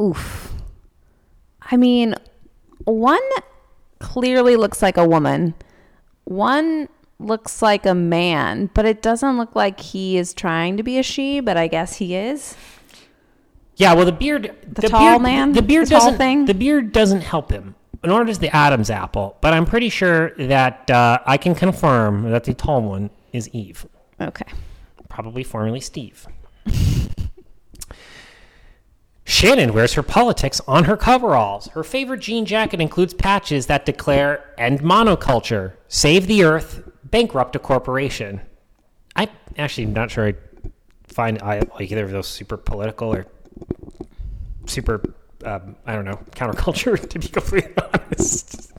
Oof. I mean, one clearly looks like a woman. One looks like a man, but it doesn't look like he is trying to be a she, but I guess he is. Yeah, well, the beard... The, the tall beard, man? The, the beard the doesn't... Thing? The beard doesn't help him, nor does the Adam's apple, but I'm pretty sure that uh, I can confirm that the tall one is Eve. Okay. probably formerly Steve. Shannon wears her politics on her coveralls. Her favorite jean jacket includes patches that declare, end monoculture, save the earth, bankrupt a corporation. I actually am not sure I find I, like either of those super political or super, um, I don't know, counterculture, to be completely honest.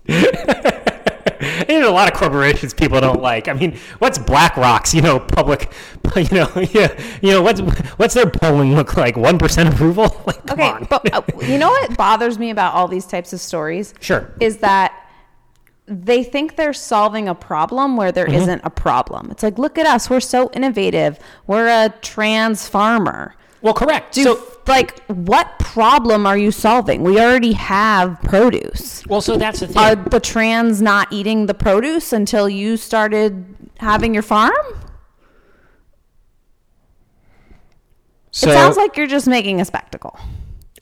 There's a lot of corporations people don't like. I mean, what's BlackRock's, you know, public, you know, yeah, you know, what's what's their polling look like? one percent approval? Like, come okay, on. But uh, you know what bothers me about all these types of stories? Sure. Is that they think they're solving a problem where there mm-hmm. isn't a problem. It's like, look at us. We're so innovative. We're a trans farmer. Well, correct. Do, so, like, what problem are you solving? We already have produce. Well, so that's the thing. Are the trans not eating the produce until you started having your farm? So, it sounds like you're just making a spectacle.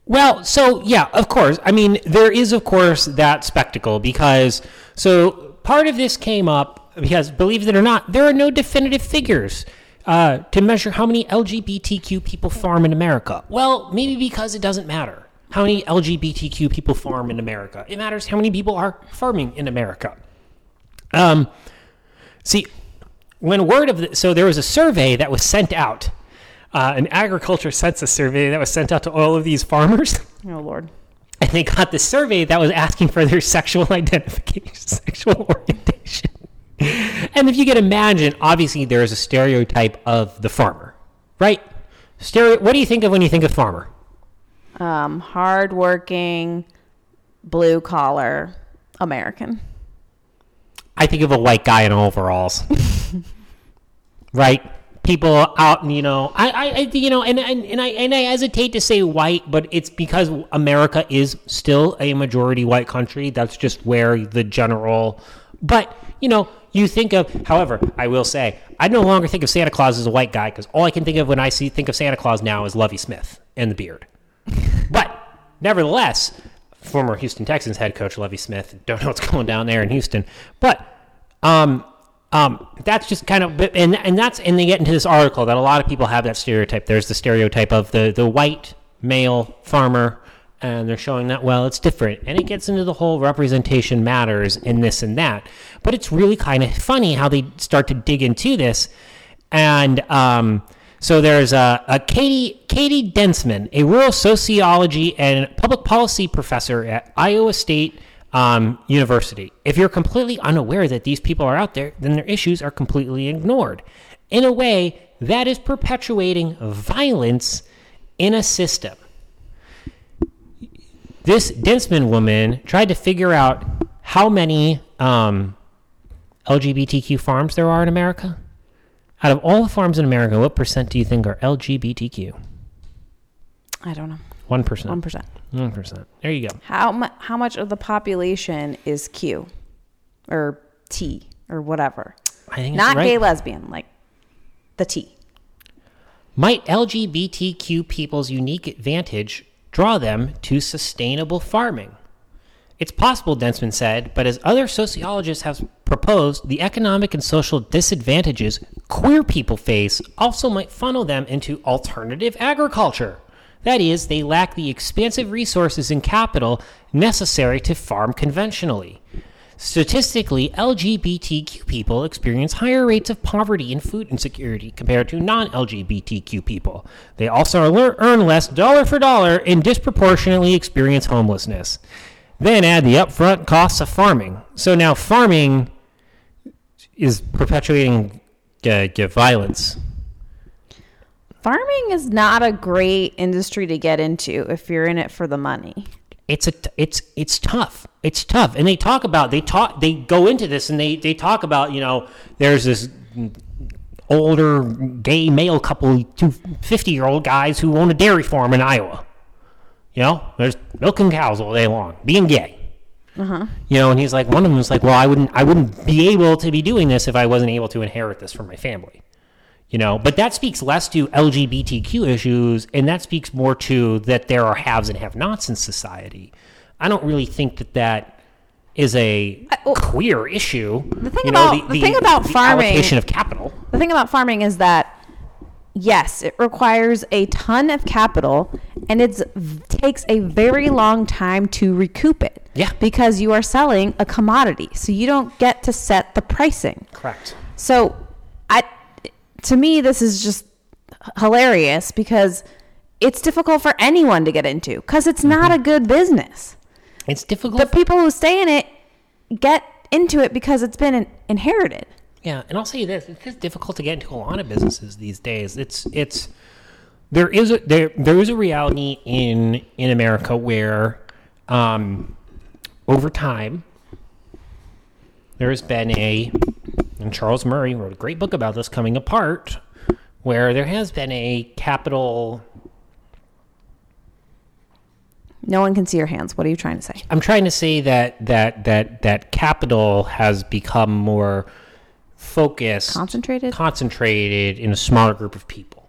Well, so, yeah, of course. I mean, there is, of course, that spectacle because, so, part of this came up because, believe it or not, there are no definitive figures Uh, to measure how many L G B T Q people farm in America. Well, maybe because it doesn't matter how many L G B T Q people farm in America. It matters how many people are farming in America. Um, see, when word of the, so there was a survey that was sent out, uh, an agriculture census survey that was sent out to all of these farmers. Oh, Lord. And they got the survey that was asking for their sexual identification, sexual orientation. And if you can imagine, obviously there is a stereotype of the farmer, right? Stereo. What do you think of when you think of farmer? Um, hardworking, blue collar American. I think of a white guy in overalls, right? People out, you know. I, I, I you know, and, and and I and I hesitate to say white, but it's because America is still a majority white country. That's just where the general, but you know. You think of, however, I will say, I no longer think of Santa Claus as a white guy because all I can think of when I see think of Santa Claus now is Lovie Smith and the beard. But nevertheless, former Houston Texans head coach Lovie Smith, don't know what's going down there in Houston. But um, um, that's just kind of, and and that's, and they get into this article that a lot of people have that stereotype. There's the stereotype of the the white male farmer, and they're showing that, well, it's different. And it gets into the whole representation matters and this and that. But it's really kind of funny how they start to dig into this. And um, so there's a, a Katie, Katie Dentzman, a rural sociology and public policy professor at Iowa State um, University. If you're completely unaware that these people are out there, then their issues are completely ignored. In a way, that is perpetuating violence in a system. This Dentzman woman tried to figure out how many um, L G B T Q farms there are in America. Out of all the farms in America, what percent do you think are L G B T Q? I don't know. One percent. One percent. One percent. There you go. How mu- how much of the population is Q, or T, or whatever? I think it's not right. Gay, lesbian, like the T. Might L G B T Q people's unique advantage draw them to sustainable farming? It's possible, Dentzman said, but as other sociologists have proposed, the economic and social disadvantages queer people face also might funnel them into alternative agriculture. That is, they lack the expansive resources and capital necessary to farm conventionally. Statistically, L G B T Q people experience higher rates of poverty and food insecurity compared to non-L G B T Q people. They also earn less dollar for dollar and disproportionately experience homelessness. Then add the upfront costs of farming. So now farming is perpetuating uh, violence. Farming is not a great industry to get into if you're in it for the money. It's a, it's, it's tough. It's tough. And they talk about, they talk, they go into this and they, they talk about, you know, there's this older gay male couple, two fifty year old guys who own a dairy farm in Iowa. You know, there's milking cows all day long, being gay. Uh-huh. You know, and he's like, one of them was like, well, I wouldn't, I wouldn't be able to be doing this if I wasn't able to inherit this from my family. You know, but that speaks less to L G B T Q issues, and that speaks more to that there are haves and have-nots in society. I don't really think that that is a I, well, queer issue. The thing you know, about the, the, the thing about the farming, allocation of capital. The thing about farming is that yes, it requires a ton of capital, and it takes a very long time to recoup it. Yeah. Because you are selling a commodity, so you don't get to set the pricing. Correct. So, I, to me, this is just hilarious because it's difficult for anyone to get into because it's mm-hmm. not a good business. It's difficult. But people who stay in it get into it because it's been in- inherited. Yeah, and I'll say this: it's difficult to get into a lot of businesses these days. It's it's there is a there there is a reality in in America where um, over time there has been a, and Charles Murray wrote a great book about this, Coming Apart, where there has been a capital. No one can see your hands. What are you trying to say? I'm trying to say that that that that capital has become more focused, concentrated, concentrated in a smaller group of people.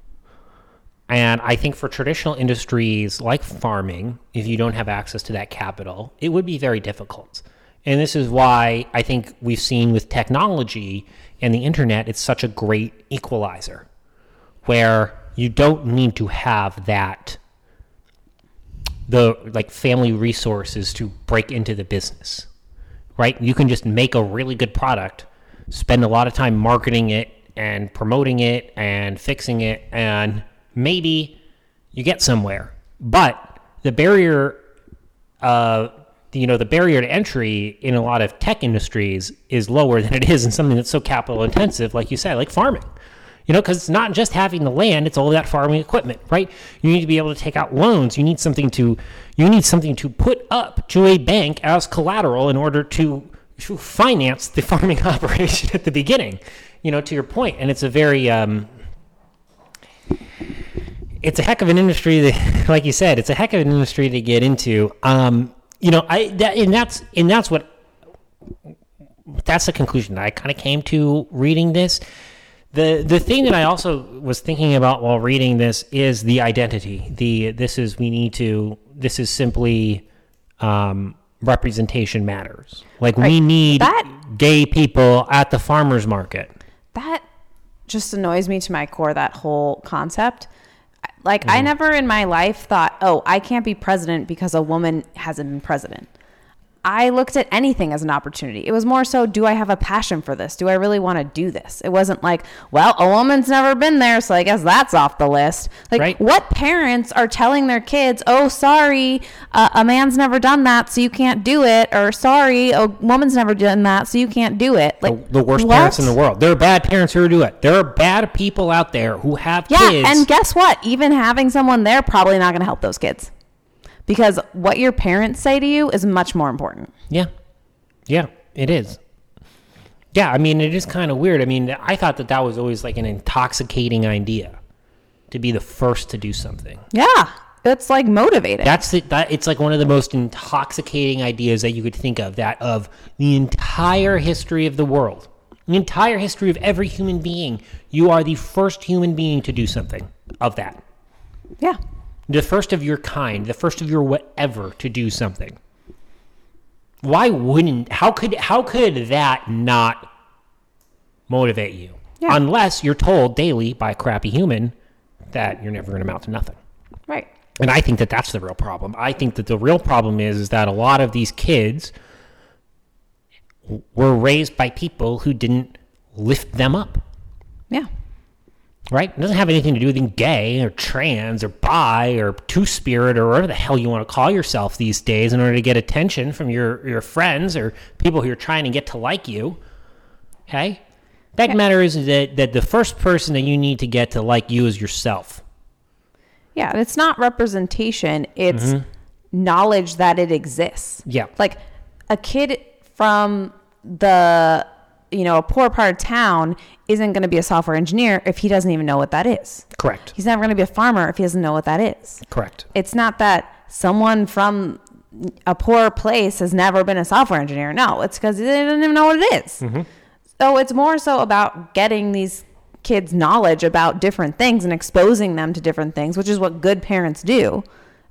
And I think for traditional industries like farming, if you don't have access to that capital, it would be very difficult. And this is why I think we've seen with technology and the internet, it's such a great equalizer where you don't need to have that, the like family resources to break into the business, right? You can just make a really good product, spend a lot of time marketing it and promoting it and fixing it, and maybe you get somewhere. But the barrier, uh, you know, the barrier to entry in a lot of tech industries is lower than it is in something that's so capital intensive, like you said, like farming. You know, because it's not just having the land; it's all that farming equipment, right? You need to be able to take out loans. You need something to, you need something to put up to a bank as collateral in order to to finance the farming operation at the beginning, you know, to your point. And it's a very, um, it's a heck of an industry that, like you said, it's a heck of an industry to get into. Um, you know, I, that, and that's, and that's what, that's the conclusion that I kind of came to reading this. The, the thing that I also was thinking about while reading this is the identity. The, this is, we need to, this is simply, um, representation matters. Like right. We need that, gay people at the farmer's market. That just annoys me to my core, that whole concept. Like mm. I never in my life thought, oh, I can't be president because a woman hasn't been president. I looked at anything as an opportunity. It was more so, do I have a passion for this? Do I really want to do this? It wasn't like, well, a woman's never been there, so I guess that's off the list. Like, right. What parents are telling their kids, oh, sorry, uh, a man's never done that, so you can't do it, or sorry, a woman's never done that, so you can't do it. Like The, the worst what? parents in the world. There are bad parents who do it. There are bad people out there who have yeah, kids. Yeah, and guess what? Even having someone there probably not going to help those kids. Because what your parents say to you is much more important. Yeah. Yeah, it is. Yeah, I mean, it is kind of weird. I mean, I thought that that was always like an intoxicating idea to be the first to do something. Yeah, it's like motivating. That's the, that. It's like one of the most intoxicating ideas that you could think of, that of the entire history of the world, the entire history of every human being. You are the first human being to do something of that. Yeah. The first of your kind, the first of your whatever to do something. Why wouldn't, how could how could that not motivate you? Yeah. Unless you're told daily by a crappy human that you're never going to amount to nothing. Right. And I think that that's the real problem. I think that the real problem is, is that a lot of these kids were raised by people who didn't lift them up. Yeah. Right? It doesn't have anything to do with being gay or trans or bi or two-spirit or whatever the hell you want to call yourself these days in order to get attention from your, your friends or people who are trying to get to like you. Okay? Fact matter is that, that the first person that you need to get to like you is yourself. Yeah, and it's not representation. It's mm-hmm. knowledge that it exists. Yeah. Like a kid from the... you know, a poor part of town isn't going to be a software engineer if he doesn't even know what that is. Correct. He's never going to be a farmer if he doesn't know what that is. Correct. It's not that someone from a poor place has never been a software engineer. No, it's because they didn't even know what it is. Mm-hmm. So it's more so about getting these kids knowledge about different things and exposing them to different things, which is what good parents do.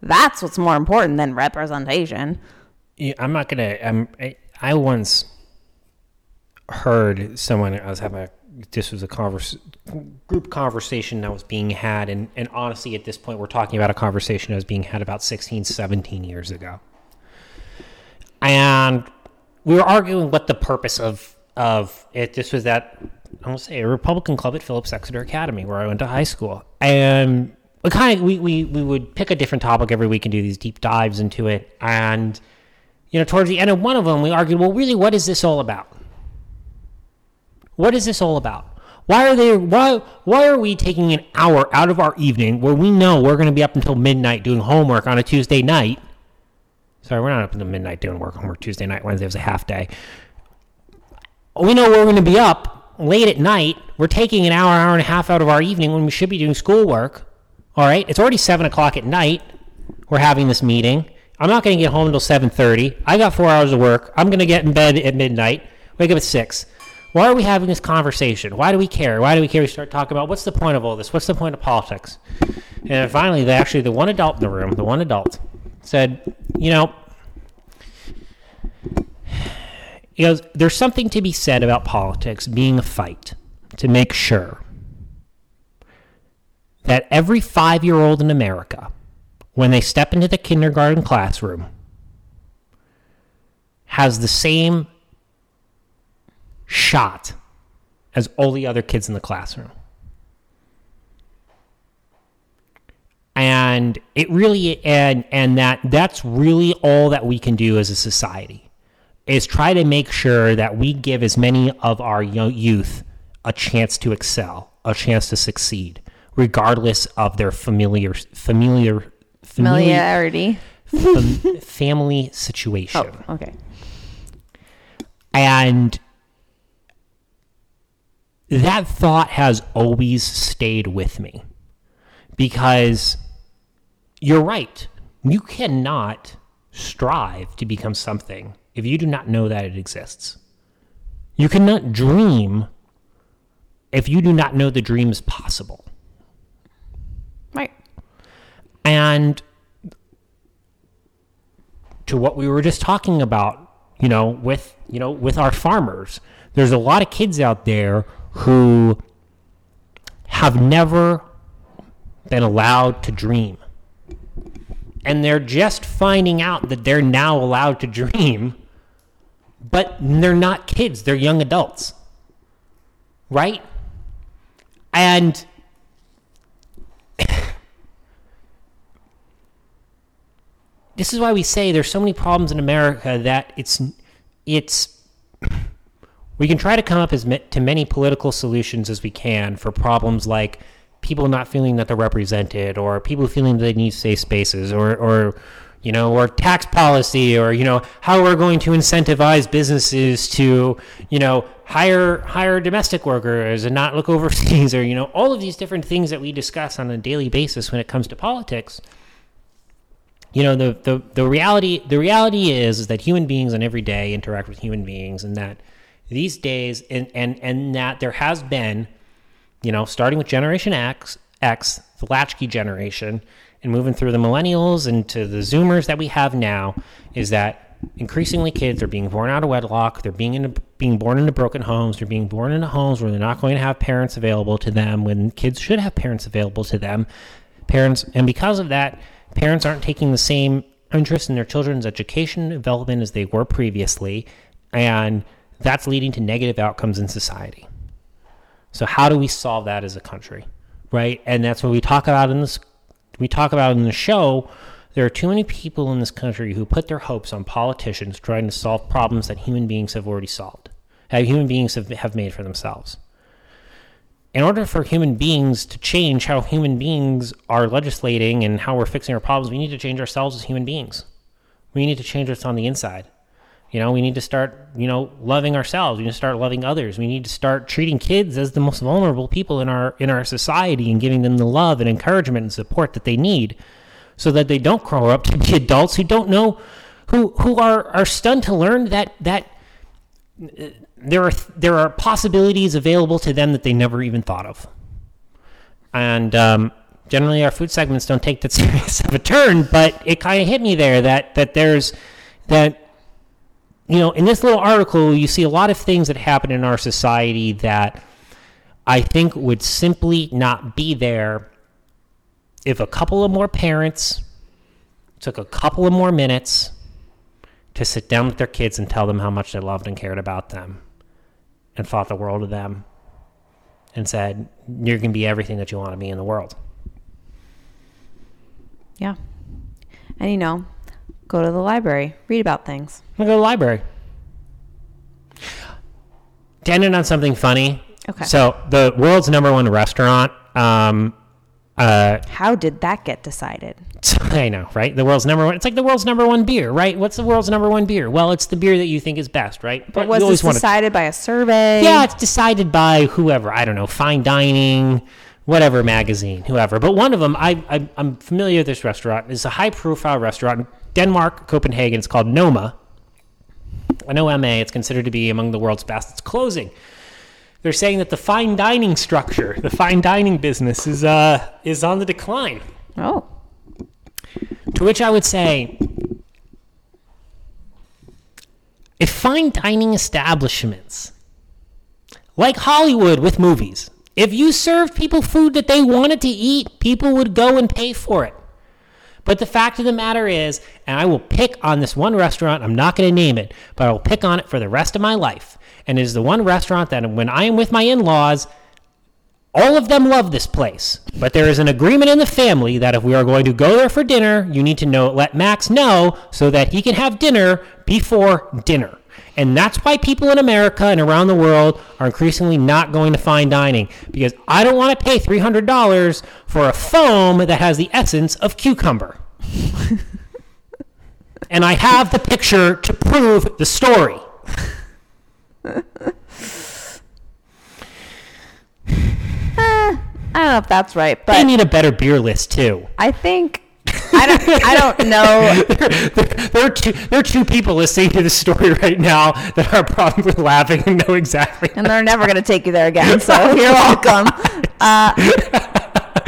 That's what's more important than representation. Yeah, I'm not going to, I, I once... heard someone, I was having a this was a converse, group conversation that was being had. And, and honestly, at this point, we're talking about a conversation that was being had about sixteen, seventeen years ago. And we were arguing what the purpose of, of it. This was at, I want to say, a Republican club at Phillips Exeter Academy, where I went to high school. And we kind of, we, we, we would pick a different topic every week and do these deep dives into it. And, you know, towards the end of one of them, we argued, well, really, what is this all about? What is this all about? Why are they? Why why are we taking an hour out of our evening where we know we're going to be up until midnight doing homework on a Tuesday night? Sorry, we're not up until midnight doing work homework Tuesday night. Wednesday was a half day. We know we're going to be up late at night. We're taking an hour, hour and a half out of our evening when we should be doing schoolwork. All right, it's already seven o'clock at night. We're having this meeting. I'm not going to get home until seven thirty. I got four hours of work. I'm going to get in bed at midnight. Wake up at six. Why are we having this conversation? Why do we care? Why do we care? We start talking about what's the point of all this? What's the point of politics? And finally, they actually, the one adult in the room, the one adult, said, you know, you know, there's something to be said about politics being a fight to make sure that every five-year-old in America, when they step into the kindergarten classroom, has the same shot as all the other kids in the classroom. And it really, and and that that's really all that we can do as a society, is try to make sure that we give as many of our young youth a chance to excel, a chance to succeed, regardless of their familiar familiar familiarity fam, family situation. Oh, okay. And that thought has always stayed with me, because you're right. You cannot strive to become something if you do not know that it exists. You cannot dream if you do not know the dream is possible. Right. And to what we were just talking about, you know, with, you know, with our farmers, there's a lot of kids out there who have never been allowed to dream. And they're just finding out that they're now allowed to dream, but they're not kids, they're young adults. Right? And this is why we say there's so many problems in America that it's it's we can try to come up as ma- to many political solutions as we can for problems like people not feeling that they're represented, or people feeling that they need safe spaces, or, or, you know, or tax policy, or, you know, how we're going to incentivize businesses to, you know, hire hire domestic workers and not look overseas, or, you know, all of these different things that we discuss on a daily basis when it comes to politics. You know, the the the reality the reality is, is that human beings on every day interact with human beings, and that these days, and, and, and that there has been, you know, starting with Generation X, X, the latchkey generation, and moving through the millennials and to the Zoomers that we have now, is that increasingly kids are being born out of wedlock, they're being into, being born into broken homes, they're being born into homes where they're not going to have parents available to them when kids should have parents available to them. Parents, and because of that, parents aren't taking the same interest in their children's education and development as they were previously, and that's leading to negative outcomes in society. So how do we solve that as a country, right? And that's what we talk about in this. We talk about in the show. There are too many people in this country who put their hopes on politicians trying to solve problems that human beings have already solved, that human beings have, have made for themselves. In order for human beings to change how human beings are legislating and how we're fixing our problems, we need to change ourselves as human beings. We need to change what's on the inside. You know, we need to start, you know, loving ourselves. We need to start loving others. We need to start treating kids as the most vulnerable people in our in our society and giving them the love and encouragement and support that they need, so that they don't grow up to be adults who don't know, who who are, are stunned to learn that that there are there are possibilities available to them that they never even thought of. And um, generally, our food segments don't take that serious of a turn, but it kind of hit me there that that there's that. You know, in this little article, you see a lot of things that happen in our society that I think would simply not be there if a couple of more parents took a couple of more minutes to sit down with their kids and tell them how much they loved and cared about them and thought the world of them and said, you're going to be everything that you want to be in the world. Yeah. And, you know, go to the library, read about things. I'm going to go to the library. To end it on something funny. Okay. So the world's number one restaurant. Um, uh, How did that get decided? I know, right? The world's number one. It's like the world's number one beer, right? What's the world's number one beer? Well, it's the beer that you think is best, right? But, but was this decided wanted... by a survey? Yeah, it's decided by whoever. I don't know, Fine Dining, whatever magazine, whoever. But one of them, I, I, I'm familiar with this restaurant. It's a high-profile restaurant in Denmark, Copenhagen. It's called Noma. N O M A. It's considered to be among the world's best. It's closing. They're saying that the fine dining structure, the fine dining business is uh, is on the decline. Oh. To which I would say, if fine dining establishments, like Hollywood with movies, if you served people food that they wanted to eat, people would go and pay for it. But the fact of the matter is, and I will pick on this one restaurant, I'm not going to name it, but I will pick on it for the rest of my life. And it is the one restaurant that when I am with my in-laws, all of them love this place. But there is an agreement in the family that if we are going to go there for dinner, you need to know, let Max know so that he can have dinner before dinner. And that's why people in America and around the world are increasingly not going to fine dining. Because I don't want to pay three hundred dollars for a foam that has the essence of cucumber. And I have the picture to prove the story. uh, I don't know if that's right, but they need a better beer list too. I think I don't. I don't know. there, there, are two, there are two people listening to this story right now that are probably laughing and know exactly. And they're never going to take you there again. So you're welcome. Uh,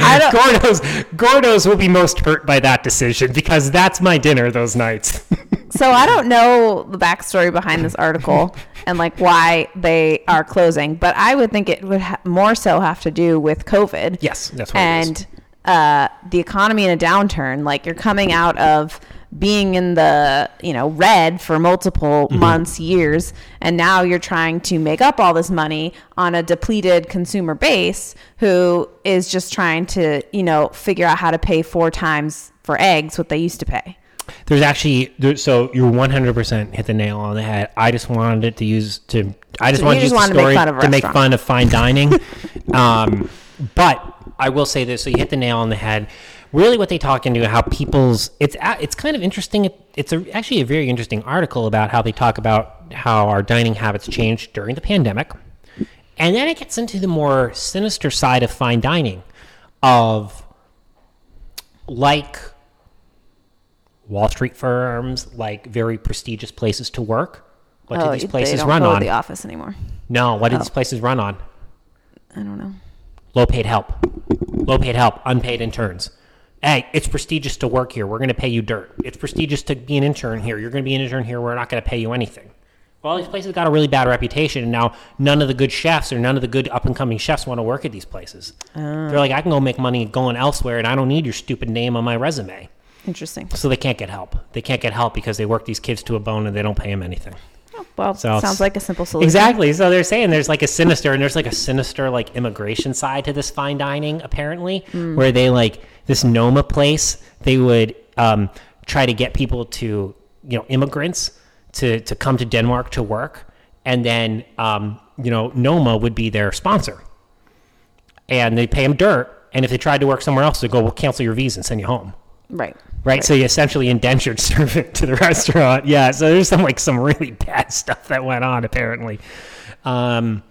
I don't. Gordo's Gordo's will be most hurt by that decision because that's my dinner those nights. So I don't know the backstory behind this article and like why they are closing, but I would think it would ha- more so have to do with COVID. Yes, that's what and, it is. And uh, the economy in a downturn, like you're coming out of being in the, you know, red for multiple mm-hmm. months, years, and now you're trying to make up all this money on a depleted consumer base who is just trying to, you know, figure out how to pay four times for eggs what they used to pay. There's actually there, so you're one hundred percent hit the nail on the head. I just wanted it to use to I just so wanted to use the story to, make, to make fun of fine dining. um, but I will say this: so you hit the nail on the head. Really, what they talk into how people's it's it's kind of interesting. It's a, actually a very interesting article about how they talk about how our dining habits changed during the pandemic, and then it gets into the more sinister side of fine dining, of like. Wall Street firms, like very prestigious places to work. What oh, do these places run on? They don't go to the office anymore. No, what do oh. these places run on? I don't know. Low paid help. Low paid help, unpaid interns. Hey, it's prestigious to work here. We're going to pay you dirt. It's prestigious to be an intern here. You're going to be an intern here. We're not going to pay you anything. Well, these places got a really bad reputation, and now none of the good chefs or none of the good up-and-coming chefs want to work at these places. Oh. They're like, I can go make money going elsewhere, and I don't need your stupid name on my resume. Interesting. So they can't get help. They can't get help because they work these kids to a bone and they don't pay them anything. Oh, well, so sounds like a simple solution. Exactly. So they're saying there's like a sinister and there's like a sinister like immigration side to this fine dining apparently, mm. where they like this Noma place. They would um, try to get people to you know immigrants to to come to Denmark to work, and then um, you know Noma would be their sponsor, and they pay them dirt. And if they tried to work somewhere else, they go, "We'll cancel your visa and send you home." Right. Right. Right. So you essentially indentured servant to the restaurant. Yeah. So there's some like some really bad stuff that went on apparently. Um,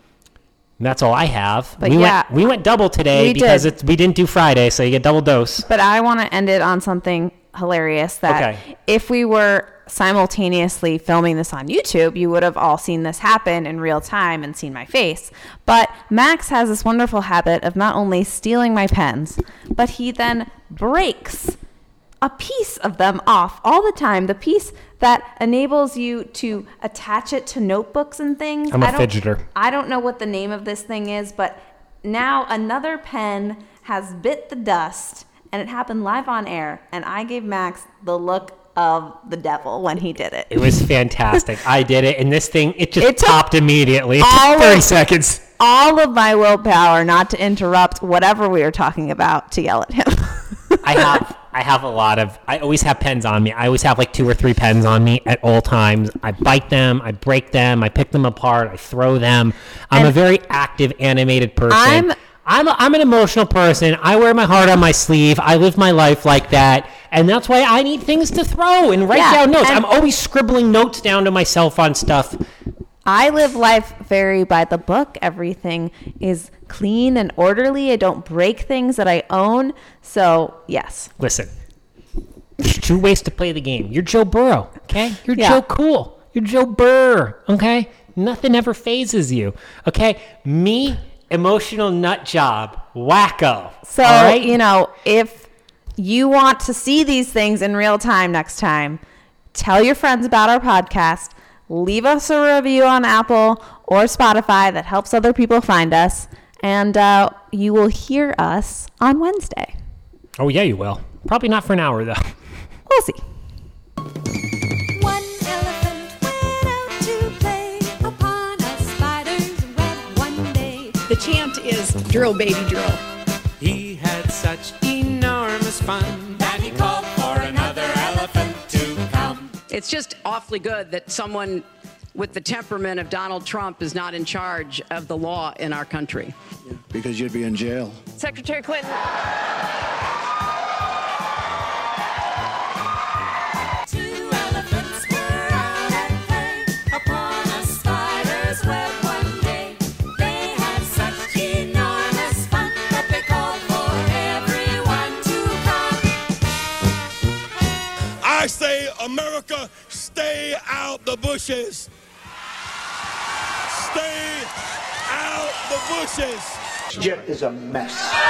that's all I have. But we yeah, went, we went double today we because did. It's, we didn't do Friday. So you get double dose. But I want to end it on something hilarious that okay. if we were simultaneously filming this on YouTube, you would have all seen this happen in real time and seen my face. But Max has this wonderful habit of not only stealing my pens, but he then breaks a piece of them off all the time. The piece that enables you to attach it to notebooks and things. I'm a I don't, fidgeter. I don't know what the name of this thing is, but now another pen has bit the dust, and it happened live on air, and I gave Max the look of the devil when he did it. It was fantastic. I did it, and this thing, it just it popped immediately. thirty seconds. All of my willpower not to interrupt whatever we were talking about to yell at him. I have I have a lot of, I always have pens on me. I always have like two or three pens on me at all times. I bite them, I break them, I pick them apart, I throw them. I'm and a very active, animated person. I'm I'm, a, I'm an emotional person. I wear my heart on my sleeve. I live my life like that. And that's why I need things to throw and write yeah, down notes. I'm always scribbling notes down to myself on stuff. I live life very by the book. Everything is clean and orderly. I don't break things that I own. So, yes. Listen, there's two ways to play the game. You're Joe Burrow, okay? You're yeah. Joe Cool. You're Joe Burr, okay? Nothing ever phases you, okay? Me, emotional nut job, wacko. So, right? You know, if you want to see these things in real time next time, tell your friends about our podcast. Leave us a review on Apple or Spotify. That helps other people find us. And uh, you will hear us on Wednesday. Oh, yeah, you will. Probably not for an hour, though. We'll see. One elephant went out to play upon a spider's web one day. The chant is drill, baby, drill. He had such enormous fun that he called for another elephant to come. It's just awfully good that someone with the temperament of Donald Trump is not in charge of the law in our country. Yeah, because you'd be in jail. Secretary Clinton. Two elephants were out at play upon a spider's web one day. They had such enormous fun that they called for everyone to come. I say, America, stay out the bushes. Stay out the bushes. This jet is a mess.